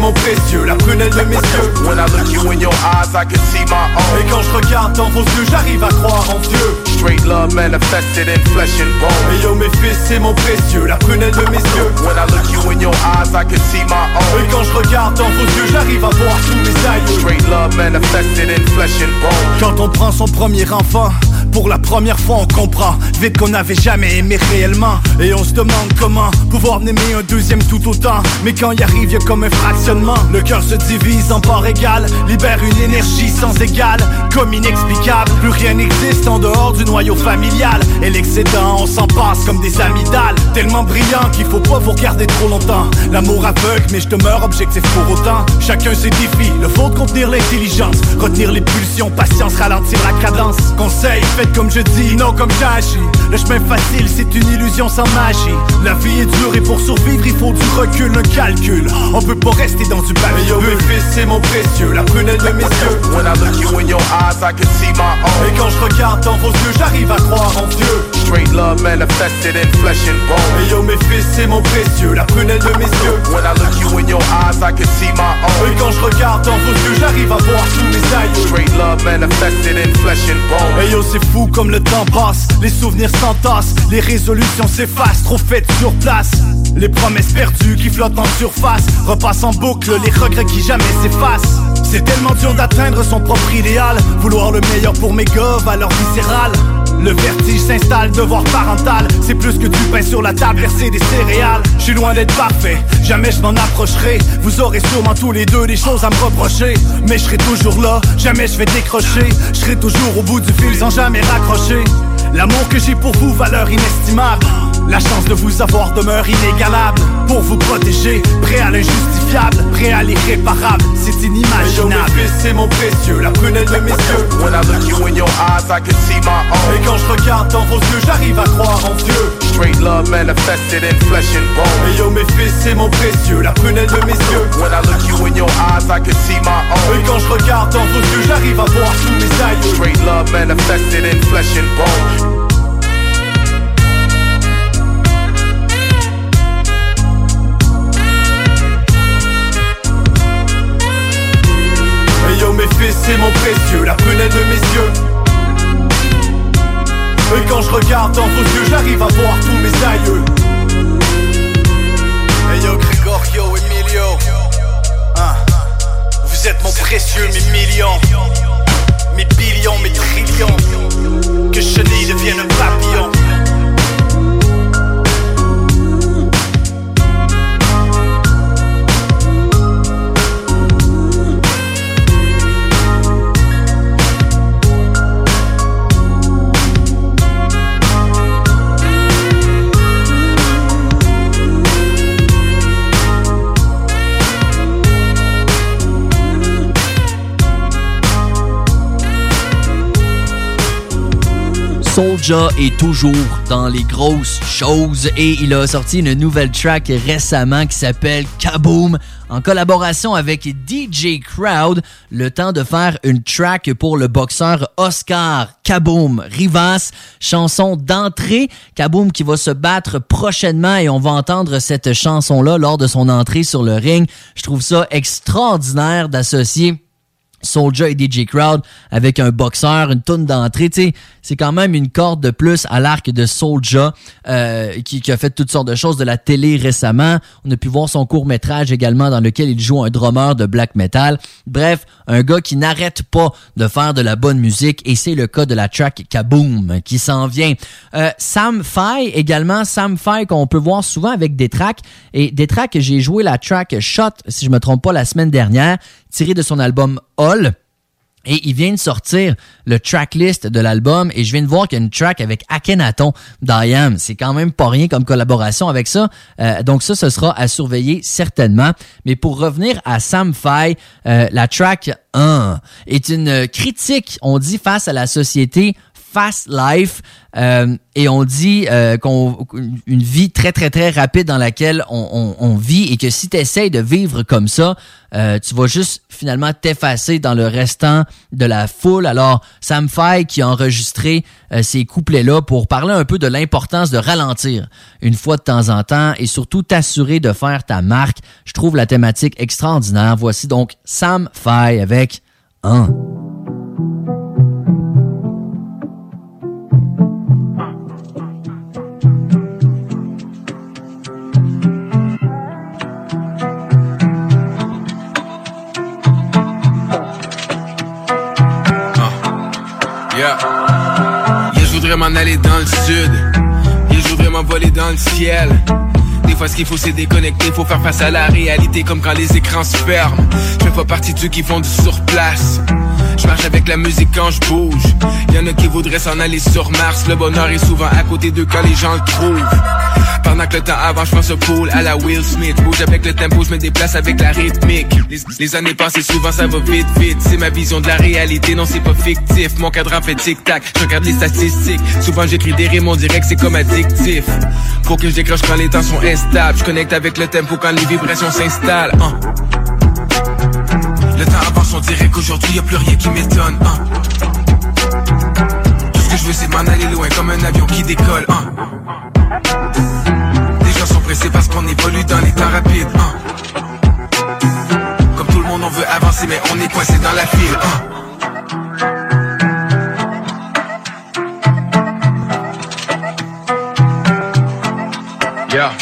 Mon précieux, la prunelle de mes yeux. When I look you in your eyes, I can see my own. Et quand je regarde dans vos yeux, j'arrive à croire en Dieu. Straight love manifested in flesh and bone. Et yo mes fils, c'est mon précieux, la prunelle de mes yeux. When I look you in your eyes, I can see my own. Et quand je regarde dans vos yeux, j'arrive à voir tous mes aïeux. Straight love manifested in flesh and bone. Quand on prend son premier enfant, pour la première fois on comprend vite qu'on n'avait jamais aimé réellement. Et on se demande comment pouvoir n'aimer un deuxième tout autant. Mais quand y arrive y'a comme un fractionnement. Le cœur se divise en parts égales, libère une énergie sans égale, comme inexplicable. Plus rien n'existe en dehors du noyau familial. Et l'excédent on s'en passe comme des amygdales. Tellement brillant qu'il faut pas vous regarder trop longtemps. L'amour aveugle mais je demeure objectif pour autant. Chacun ses défis, le faut de contenir l'intelligence, retenir les pulsions, patience, ralentir la cadence. Qu'on conseil, faites comme je dis, non comme j'agis. Le chemin facile, c'est une illusion sans magie. La vie est dure et pour survivre, il faut du recul, un calcul. On peut pas rester dans du bavilleux. Fils, c'est mon précieux, la prunelle de mes yeux. When I look you in your eyes, I can see my own. Et quand je regarde dans vos yeux, j'arrive à croire en Dieu. Straight love manifested in flesh and bone. Et yo mes fils, c'est mon précieux, la prunelle de mes yeux. When I look you in your eyes, I can see my own. Et quand je regarde dans vos yeux, j'arrive à voir tous mes aïeux. Straight love manifested in flesh and bone. Et yo c'est fou comme le temps passe, les souvenirs s'entassent, les résolutions s'effacent, trop faites sur place. Les promesses perdues qui flottent en surface repassent en boucle, les regrets qui jamais s'effacent. C'est tellement dur d'atteindre son propre idéal, vouloir le meilleur pour mes gars, valeur viscérale. Le vertige s'installe, devoir parental, c'est plus que du pain sur la table, verser des céréales. Je suis loin d'être parfait, jamais je m'en approcherai. Vous aurez sûrement tous les deux des choses à me reprocher, mais je serai toujours là, jamais je vais décrocher. Je serai toujours au bout du fil sans jamais raccrocher. L'amour que j'ai pour vous, valeur inestimable. La chance de vous avoir demeure inégalable. Pour vous protéger, prêt à l'injustifiable, prêt à l'irréparable, c'est inimaginable. Mes fils, c'est mon précieux, la prunelle de mes yeux. When I look you in your eyes, I can see my own. Et quand je regarde dans vos yeux, j'arrive à croire en Dieu. Straight love manifested in flesh and bone. Et yo mes fils, c'est mon précieux, la prunelle de mes yeux. When I look you in your eyes, I can see my own. Et quand je regarde dans vos yeux, j'arrive à voir tous mes aïeux. Straight love manifested in flesh and bone. Mes fils, c'est mon précieux, la prunelle de mes yeux. Et quand je regarde dans vos yeux, j'arrive à voir tous mes aïeux. Hey yo Gregorio, Emilio, hein? Vous êtes mon précieux, mes millions, mes billions, mes trillions. Que chenille devienne un papillon. Soulja est toujours dans les grosses choses et il a sorti une nouvelle track récemment qui s'appelle Kaboom en collaboration avec DJ Crowd. Le temps de faire une track pour le boxeur Oscar Kaboom Rivas, chanson d'entrée. Kaboom qui va se battre prochainement et on va entendre cette chanson-là lors de son entrée sur le ring. Je trouve ça extraordinaire d'associer Soulja et DJ Crowd avec un boxeur, une toune d'entrée, tu sais, c'est quand même une corde de plus à l'arc de Soulja qui a fait toutes sortes de choses de la télé récemment. On a pu voir son court-métrage également dans lequel il joue un drummer de black metal. Bref, un gars qui n'arrête pas de faire de la bonne musique et c'est le cas de la track Kaboom qui s'en vient. Sam Fay également, Sam Fay qu'on peut voir souvent avec des tracks et des tracks, j'ai joué la track Shot, si je me trompe pas, la semaine dernière, tiré de son album All. Et il vient de sortir le tracklist de l'album et je viens de voir qu'il y a une track avec Akhenaton d'IAM. C'est quand même pas rien comme collaboration avec ça. Donc ça, ce sera à surveiller certainement. Mais pour revenir à Sam Fay, la track 1 est une critique, on dit, face à la société Fast Life et on dit une vie très très très rapide dans laquelle on vit et que si tu essaies de vivre comme ça, tu vas juste finalement t'effacer dans le restant de la foule. Alors Sam Fay qui a enregistré ces couplets-là pour parler un peu de l'importance de ralentir une fois de temps en temps et surtout t'assurer de faire ta marque. Je trouve la thématique extraordinaire. Voici donc Sam Fay avec Un. M'en aller dans le sud, et je voudrais m'envoler dans le ciel. Des fois ce qu'il faut c'est déconnecter, faut faire face à la réalité comme quand les écrans se ferment. Je fais pas partie de ceux qui font du surplace. Je marche avec la musique quand je bouge. Y'en a qui voudraient s'en aller sur Mars. Le bonheur est souvent à côté d'eux quand les gens le trouvent. Pendant que le temps avance, je pense au pool à la Will Smith. Bouge avec le tempo, je me déplace avec la rythmique. Les années passées, souvent ça va vite, vite. C'est ma vision de la réalité, non c'est pas fictif. Mon cadran fait tic-tac, je regarde les statistiques. Souvent j'écris des rimes, on dirait que c'est comme addictif. Faut que je décroche quand les temps sont instables. Je connecte avec le tempo quand les vibrations s'installent, hein. Le temps avance, on dirait qu'aujourd'hui y'a plus rien qui m'étonne, hein. Tout ce que je veux c'est m'en aller loin comme un avion qui décolle, hein. Sont pressés parce qu'on évolue dans les temps rapides, hein. Comme tout le monde on veut avancer mais on est coincé dans la file, hein. Yeah.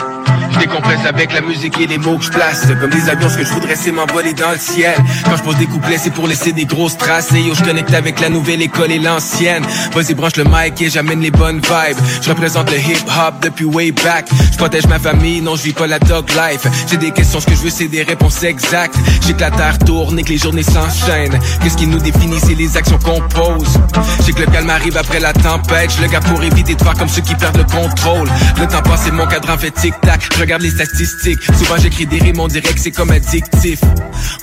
Je décompresse avec la musique et les mots que je place. Comme des avions, ce que je voudrais c'est m'envoler dans le ciel. Quand je pose des couplets c'est pour laisser des grosses traces. Et yo je connecte avec la nouvelle école et l'ancienne. Vas-y branche le mic et j'amène les bonnes vibes. Je représente le hip hop depuis way back. Je protège ma famille, non je vis pas la dog life. J'ai des questions, ce que je veux c'est des réponses exactes. J'ai que la terre tourne et que les journées s'enchaînent. Qu'est-ce qui nous définit, c'est les actions qu'on pose. J'ai que le calme arrive après la tempête. Je le gars pour éviter de faire comme ceux qui perdent le contrôle. Le temps passe et mon cadran fait tic-tac. Regarde les statistiques, souvent j'écris des rimes, on dirait que c'est comme addictif.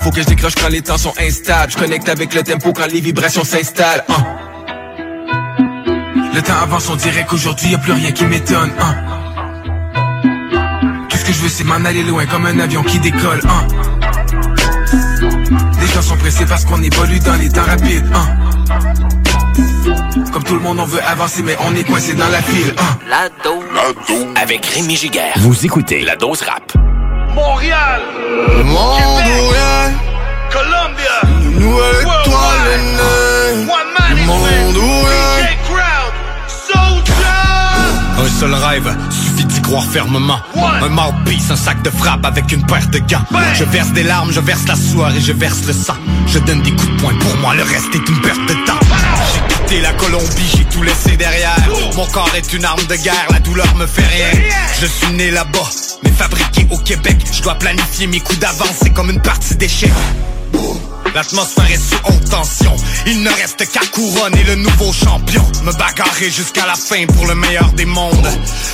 Faut que je décroche quand les temps sont instables. Je connecte avec le tempo quand les vibrations s'installent, hein. Le temps avance, on dirait qu'aujourd'hui y'a plus rien qui m'étonne, hein. Tout ce que je veux c'est m'en aller loin comme un avion qui décolle, hein. Les gens sont pressés parce qu'on évolue dans les temps rapides, hein. Comme tout le monde on veut avancer mais on est coincé dans la file, hein. La dose. La dose. Avec Rémi Giguère. Vous écoutez La Dose Rap. Montréal, le monde Québec, Colombia, nouvelle étoile, le monde où est DJ Crowd, Soulja. Un seul rêve, suffit d'y croire fermement. One. Un mouthpiece, un sac de frappe avec une paire de gants. Bang. Je verse des larmes, je verse la sueur et je verse le sang. Je donne des coups de poing, pour moi le reste est une perte de temps. J'ai quitté la Colombie, j'ai tout laissé derrière. Mon corps est une arme de guerre, la douleur me fait rien. Je suis né là-bas, mais fabriqué au Québec. Je dois planifier mes coups d'avance, c'est comme une partie d'échec. L'atmosphère est sous haute tension. Il ne reste qu'à couronner le nouveau champion. Me bagarrer jusqu'à la fin pour le meilleur des mondes.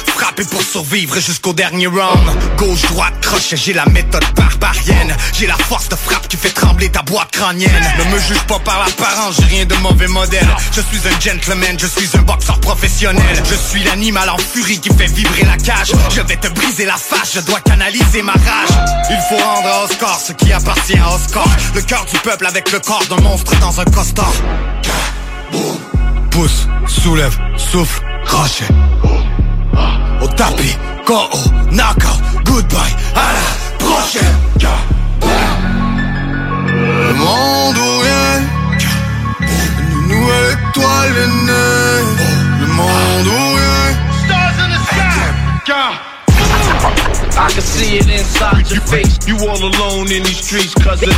Frapper pour survivre jusqu'au dernier round. Gauche, droite, crochet, j'ai la méthode barbarienne. J'ai la force de frappe qui fait trembler ta boîte crânienne. Ne me juge pas par l'apparence, j'ai rien de mauvais modèle. Je suis un gentleman, je suis un boxeur professionnel. Je suis l'animal en furie qui fait vibrer la cage. Je vais te briser la face, je dois canaliser ma rage. Il faut rendre à Oscar ce qui appartient à Oscar. Le cœur du peuple avec le corps d'un monstre dans un costard. Pousse, soulève, souffle, crochet. Au tapis, KO, knockout, goodbye, à la prochaine. Le monde où rien, une nouvelle étoile est née. Le monde où rien, stars in the sky. I can see it inside your face. You all alone in these streets, cousin.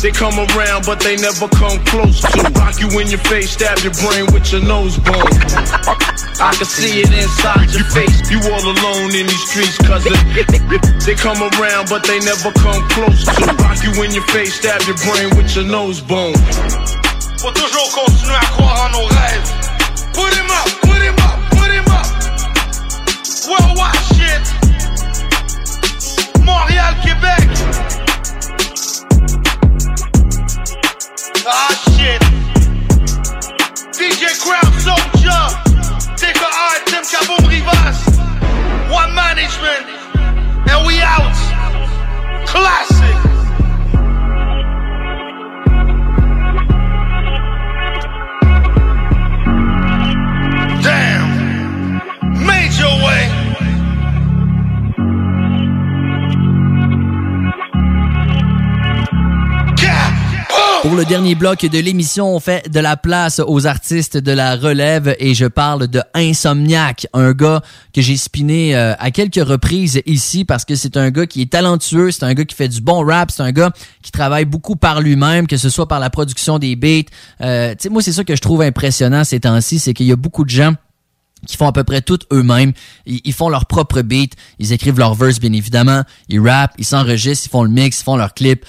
They come around, but they never come close to. Rock you in your face, stab your brain with your nose bone. I can see it inside your face. You all alone in these streets, cousin. They come around, but they never come close to. Rock you in your face, stab your brain with your nose bone. Faut toujours continuer à croire en nos rêves. Put him up, put him up, put him up. Worldwide shit. Montréal, Québec. Ah shit. DJ Crowd, Soulja, TKR, Tim Kaboom Rivas, One Management, and we out. Classic. Damn. Major way. Pour le dernier bloc de l'émission, on fait de la place aux artistes de la relève et je parle de Insomniac, un gars que j'ai spiné à quelques reprises ici parce que c'est un gars qui est talentueux, c'est un gars qui fait du bon rap, c'est un gars qui travaille beaucoup par lui-même, que ce soit par la production des beats. Tu sais, moi, c'est ça que je trouve impressionnant ces temps-ci, c'est qu'il y a beaucoup de gens qui font à peu près tout eux-mêmes. Ils font leur propre beat, ils écrivent leur verse bien évidemment, ils rappent, ils s'enregistrent, ils font le mix, ils font leur clip.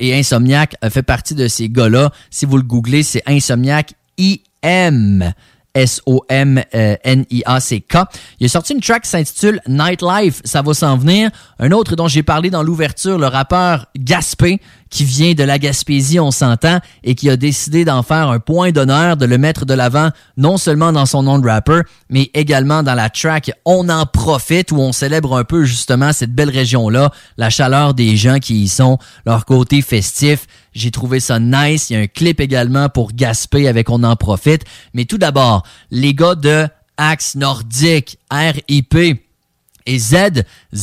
Et Insomniac fait partie de ces gars-là. Si vous le googlez, c'est Insomniac IM Somniack. Il a sorti une track qui s'intitule Nightlife, ça va s'en venir. Un autre dont j'ai parlé dans l'ouverture, le rappeur Gaspé, qui vient de la Gaspésie, on s'entend, et qui a décidé d'en faire un point d'honneur, de le mettre de l'avant, non seulement dans son nom de rapper, mais également dans la track « On en profite » où on célèbre un peu justement cette belle région-là, la chaleur des gens qui y sont, leur côté festif. J'ai trouvé ça nice. Il y a un clip également pour Gaspé avec « On en profite ». Mais tout d'abord, les gars de Axe Nordique, RIP, et Z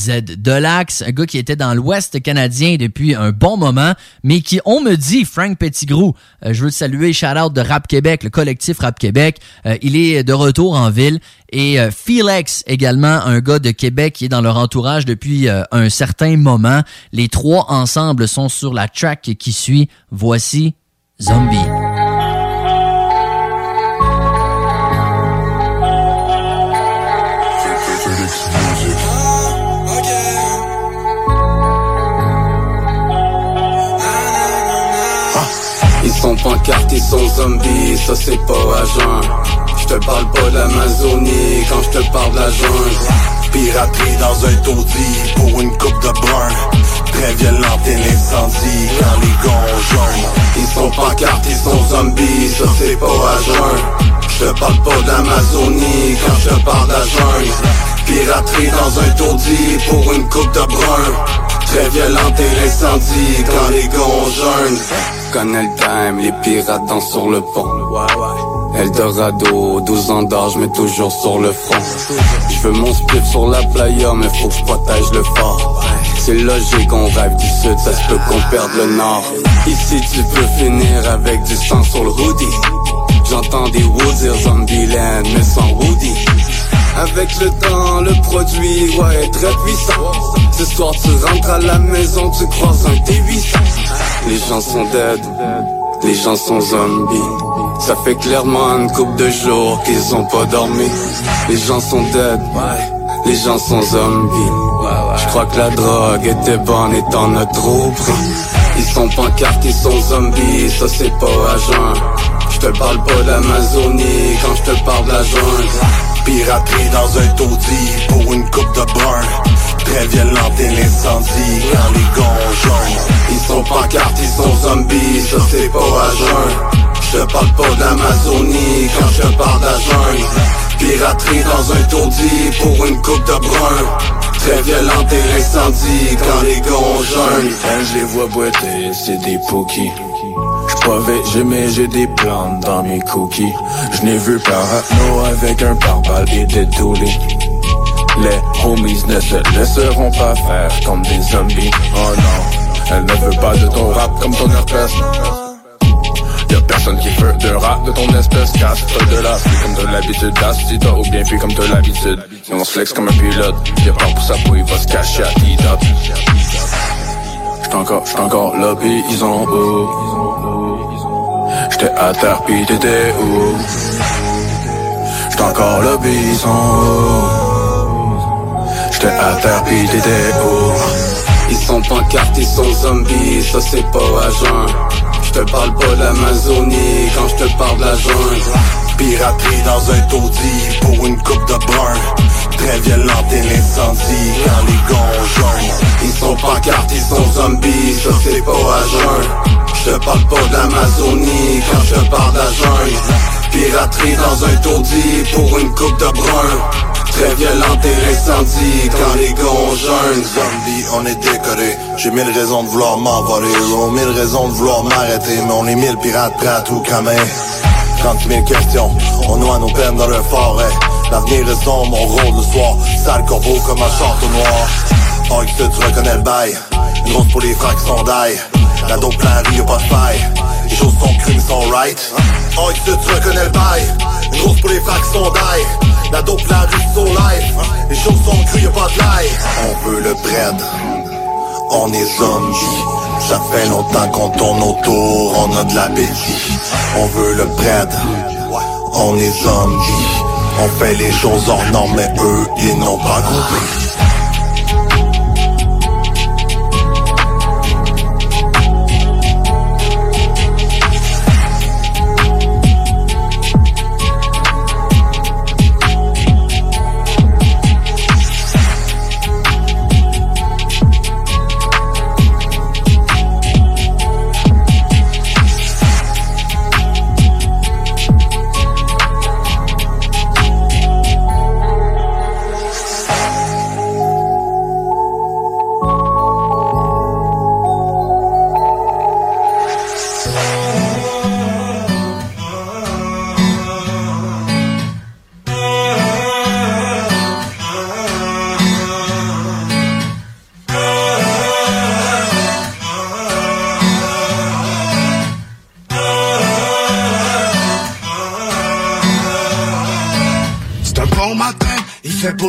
de l'Axe, un gars qui était dans l'Ouest canadien depuis un bon moment, mais qui, on me dit, Frank Petitgrou, je veux te saluer, shout-out de Rap Québec, le collectif Rap Québec, il est de retour en ville. Et Felix, également, un gars de Québec qui est dans leur entourage depuis un certain moment. Les trois ensemble sont sur la track qui suit. Voici Zombie. Sans pancarte et sans zombie, ça c'est pas à jeun. J'te parle pas d'Amazonie quand j'te parle de la jungle. Piraterie dans un taudis pour une coupe de brun. Très violente et l'incendie quand les gonjons. Ils sont pancarte et sont zombies, ça c'est pas à jeun. J'te parle pas d'Amazonie quand j'te parle de la jungle. Piraterie dans un taudis pour une coupe de brun. Très violente et l'incendie quand les gonjons. Connais le time, les pirates dansent sur le pont. Eldorado, 12 ans d'or, j'mets toujours sur le front. J'veux mon spliff sur la playa, mais faut que j'protège le fort. C'est logique, on rêve du sud, ça se peut qu'on perde le nord. Ici tu peux finir avec du sang sur le hoodie. J'entends des woodies, Zombieland, mais sans woody. Avec le temps, le produit, ouais, est très puissant. Ce soir, tu rentres à la maison, tu croises un T800. Les gens sont dead, les gens sont zombies. Ça fait clairement une couple de jours qu'ils ont pas dormi. Les gens sont dead, les gens sont zombies. J'crois que la drogue était bonne et t'en as trop pris. Ils sont pancartes, ils sont zombies, ça c'est pas à jeun. J'te parle pas d'Amazonie quand j'te parle de la jungle. Piraterie dans un taudis pour une coupe de brun. Très violente et l'incendie dans les gonjons. Ils sont pancartes, ils sont zombies, ça c'est pas à jeun. J'te parle pas d'Amazonie quand j'te parle de la jungle. Piraterie dans un taudis pour une coupe de brun. Très violente et l'incendie quand les gonjons. Quand je les vois boiter, c'est des pookies. J'suis pas végé mais j'ai des plantes dans mes cookies. J'n'ai vu parano avec un pare-balles et des doulés. Les homies ne se laisseront pas faire comme des zombies. Oh non, elle ne veut pas de ton rap comme ton herpès. Y'a personne qui veut de rap de ton espèce. Casse-toi de là, c'est comme de l'habitude. Assis-toi ou bien puis comme de l'habitude. Et on se flex comme un pilote. Y'a peur pour sa peau, il va se cacher à T-Dot. J't'encore là pis ils ont beau. J'étais à terre pis t'étais où? J'étais encore le bison. J'étais à terre pis t'étais où? Ils sont pancartes, ils sont zombies, ça c'est pas à jeun. J'te parle pas d'Amazonie quand j'te parle de la jungle. Piraterie dans un taudis pour une coupe de brun. Très violente et l'incendie dans les gonjons. Ils sont pancartes, ils sont zombies, ça c'est pas à jeun. Je parle pas d'Amazonie quand je parle d'Agen. Piraterie dans un taudis pour une coupe de brun. Très violente et l'incendie quand les gonjons. Zombie, on est décoré. J'ai mille raisons de vouloir m'envoler. Ils ont mille raisons de vouloir m'arrêter. Mais on est mille pirates prêts à tout cramer. 30 000 questions, on noie nos peines dans le forêt. L'avenir est sombre, on rôde le soir. Sale corbeau comme un short noir. Oh, que tu reconnais le bail. Une grosse pour les frères qui sont d'ail. La dope plein rue, y'a pas de faille. Les choses sont crues, mais sont right. Oh, ici tu reconnais le bail. Une grosse pour les frères qui sont die. La dope plein rue, so life. Les choses sont crues, y'a pas de lie. On veut le bread. On est zombies. Ça fait longtemps qu'on tourne autour, on a de l'appétit. On veut le bread. On est zombies. On fait les choses en or, mais eux, ils n'ont pas compris.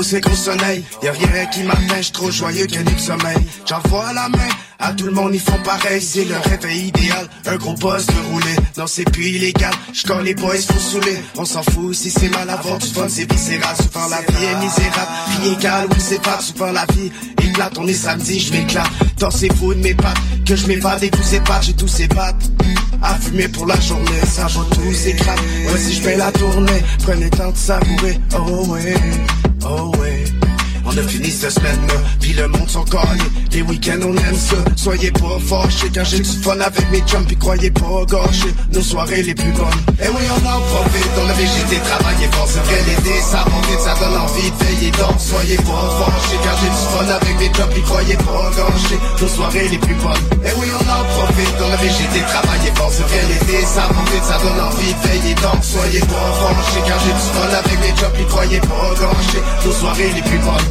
C'est gros soleil, y'a rien qui m'atteint, j'suis trop joyeux qu'un nid de sommeil. J'envoie la main, à tout le monde ils font pareil. C'est le réveil idéal, un gros boss de rouler. Non c'est plus illégal, j'cors les boys faut saouler. On s'en fout si c'est mal avant, tout fun c'est viscéral. Souvent la vie est misérable, rien égale, oui c'est pas. Souvent la vie est plate, on est samedi, j'm'éclate. Dansez-vous de mes pattes, que j'm'évade et tous épates, j'ai tous ces pattes. À fumer pour la journée, ça vaut tous éclats. Ouais si j'fais la tournée, prenez le temps de savourer, oh ouais. Oh ouais, on a fini cette semaine-là, pis le monde s'en colle. Les week-ends on aime ça, soyez pas fâchés. Quand j'ai du fun avec mes chums, pis croyez pas gâcher nos soirées les plus bonnes. Eh oui on en profite, on a végété, travaillé fort. C'est vrai l'été, ça monte, ça donne envie de veiller donc. Soyez pas fâchés, quand j'ai du fun avec mes chums, pis croyez pas gâcher nos soirées les plus bonnes. Eh oui on en profite, on a végété, travaillé fort. C'est vrai l'été, ça monte, ça donne envie de veiller donc. Soyez pas fâchés, quand j'ai du fun avec mes chums, pis croyez pas gâcher nos soirées les plus bonnes.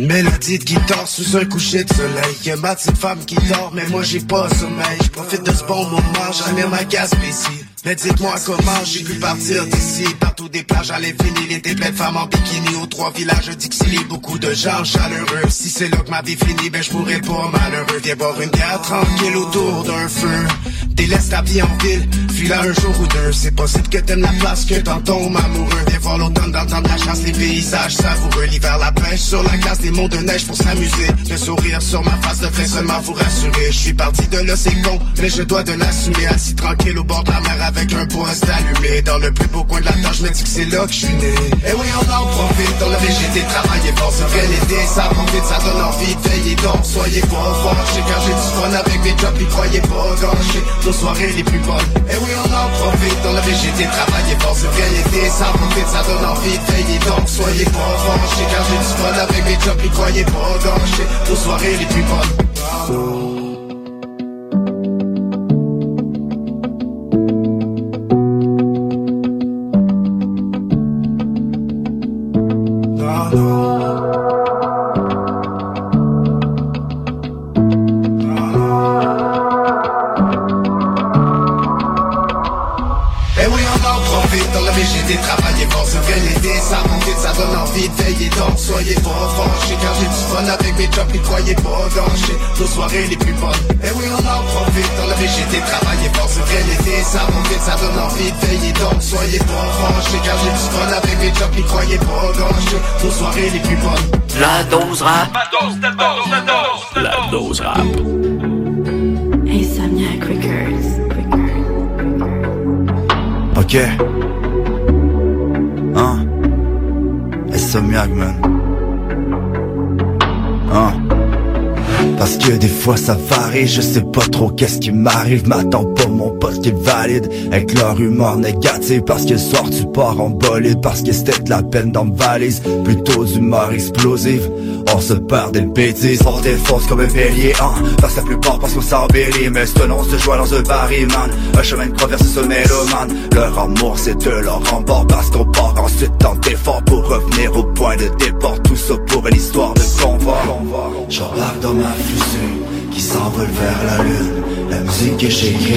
Mélodie de guitare sous un coucher de soleil. Y'a ma petite femme qui dort, mais moi j'ai pas sommeil. J'profite de ce bon moment, j'amène ma Gaspésie. Mais dites-moi comment j'ai pu partir d'ici. Partout des plages à l'infini, l'été plein de femmes en bikini. Aux trois villages d'Ixili, beaucoup de gens chaleureux. Si c'est là que ma vie finit, ben j'pourrais pas malheureux. Viens boire une bière tranquille autour d'un feu. Délaisse ta vie en ville, fuis là un jour ou deux. C'est possible que t'aimes la place, que t'en tombes amoureux. Viens voir l'automne dans le temps de la chasse, les paysages savoureux. L'hiver, la pêche sur la glace, des monts de neige pour s'amuser. Le sourire sur ma face devrait seulement vous rassurer. Je suis parti de là, c'est con, mais je dois de l'assumer. Assis tranquille au bord de la mer avec un poste allumé. Dans le plus beau coin de la terre, je me dis que c'est là que je suis né. Eh oui, on en profite, on a végété, travaillé fort. C'est vrai l'été, ça profite, ça donne envie de veiller donc. Soyez pas fâchés, quand j'ai du fun avec mes jobs, puis croyez pas gâcher nos soirées les plus bonnes. Eh oui, on en profite, on a végété, travaillé fort. C'est vrai l'été, ça profite, ça donne envie de veiller donc. Soyez pas fâchés, quand j'ai du fun avec mes jobs, puis croyez pas gâcher nos soirées les plus bonnes. Soyez pas fâchés, quand j'ai du fun avec mes jobs, puis croyez pas gâcher nos soirées les plus bonnes. Eh oui, on en profite, on a végété, travaillé fort. C'est vrai l'été, ça monte, ça donne envie de veiller donc. Soyez pas fâchés, quand j'ai du fun avec mes jobs, puis croyez pas gâcher nos soirées les plus bonnes. La dose rap. La dose rap. Insomniac Records. Ok. Hein? Insomniac, man. Hein? Parce que des fois ça varie, je sais pas trop qu'est-ce qui m'arrive. M'attends pas mon pote qui valide avec leur humeur négative. Parce que le soir tu pars en bolide, parce que c'était de la peine dans ma valise. Plutôt d'humeur explosive, on se perd des bêtises. On défonce comme un bélier, hein? Parce que la plupart pensent qu'on s'embellit. Mais c'est un on se joint dans un baril, man. Un chemin de traverse ce mélomane. Leur amour c'est de leur embord, parce qu'on part ensuite tant d'efforts pour revenir au point de départ. Tout ça pour une histoire de convoi. J'embarque dans ma fusée qui s'envole vers la lune. La musique que j'écris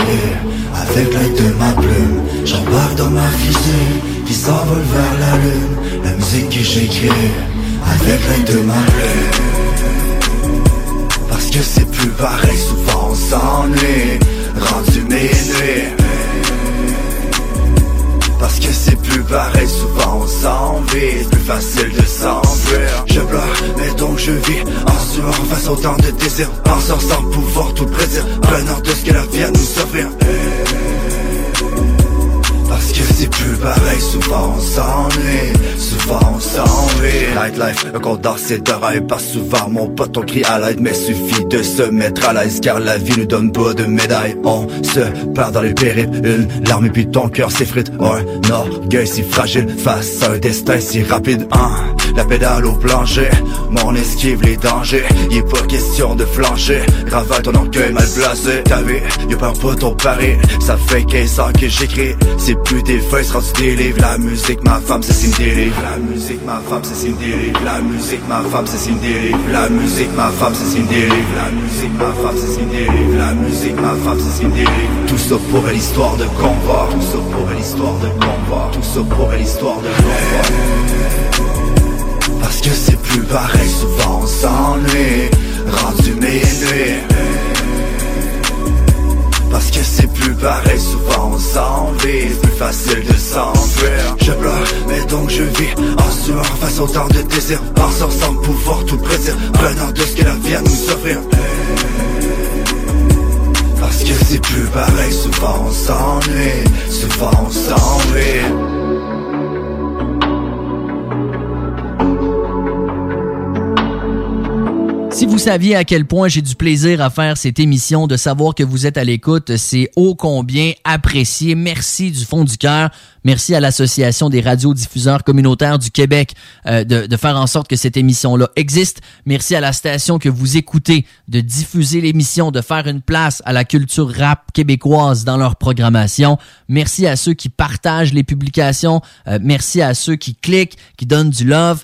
avec l'aide de ma plume. J'embarque dans ma fusée qui s'envole vers la lune. La musique que j'écris avec l'aide de ma plume. que c'est plus pareil, souvent on s'ennuie, rendu minuit. Parce que c'est plus pareil, souvent on s'envie, c'est plus facile de s'enfuir. Je pleure, mais donc je vis, en sueur face au temps de désir, penseur sans pouvoir tout prédire, prenant de ce que la vie a nous offrir. Parce que c'est plus pareil, souvent on s'ennuie, souvent on s'ennuie. Nightlife, un compte d'or, c'est de rêve, parce souvent mon pote on crie à l'aide, mais suffit de se mettre à l'aise, car la vie nous donne pas de médaille. On se perd dans les périples, une larme et puis ton cœur s'effrite. Un orgueil si fragile, face à un destin si rapide, hein. La pédale au plancher, mon esquive les dangers, y est pas question de flancher, ravale ton orgueil mal placé. T'as vu, y'a peur pas ton pari, ça fait 15 ans que j'écris, c'est plus des feuilles, c'est rendu des livres. La musique, ma femme, c'est une dérive. La musique, ma femme, c'est une dérive. La musique, ma femme, c'est une dérive. La musique, ma femme, c'est une dérive. La musique, ma femme, c'est une dérive. La musique, ma femme, c'est une dérive. Tout ça pour l'histoire de combat. Tout ça pour l'histoire de combat. Tout ça pour l'histoire de combat. Parce que c'est plus pareil, souvent on s'ennuie, rendu minuit. Parce que c'est plus pareil, souvent on s'envie, c'est plus facile de s'enfuir. Je pleure, mais donc je vis, en sueur face au temps de désir, pensant sans pouvoir tout prédire, prenant de ce que la vie a nous offrir. Parce que c'est plus pareil, souvent on s'ennuie, souvent on s'ennuie. Si vous saviez à quel point j'ai du plaisir à faire cette émission, de savoir que vous êtes à l'écoute, c'est ô combien apprécié. Merci du fond du cœur. Merci à l'Association des radiodiffuseurs communautaires du Québec de faire en sorte que cette émission-là existe. Merci à la station que vous écoutez de diffuser l'émission, de faire une place à la culture rap québécoise dans leur programmation. Merci à ceux qui partagent les publications. Merci à ceux qui cliquent, qui donnent du love.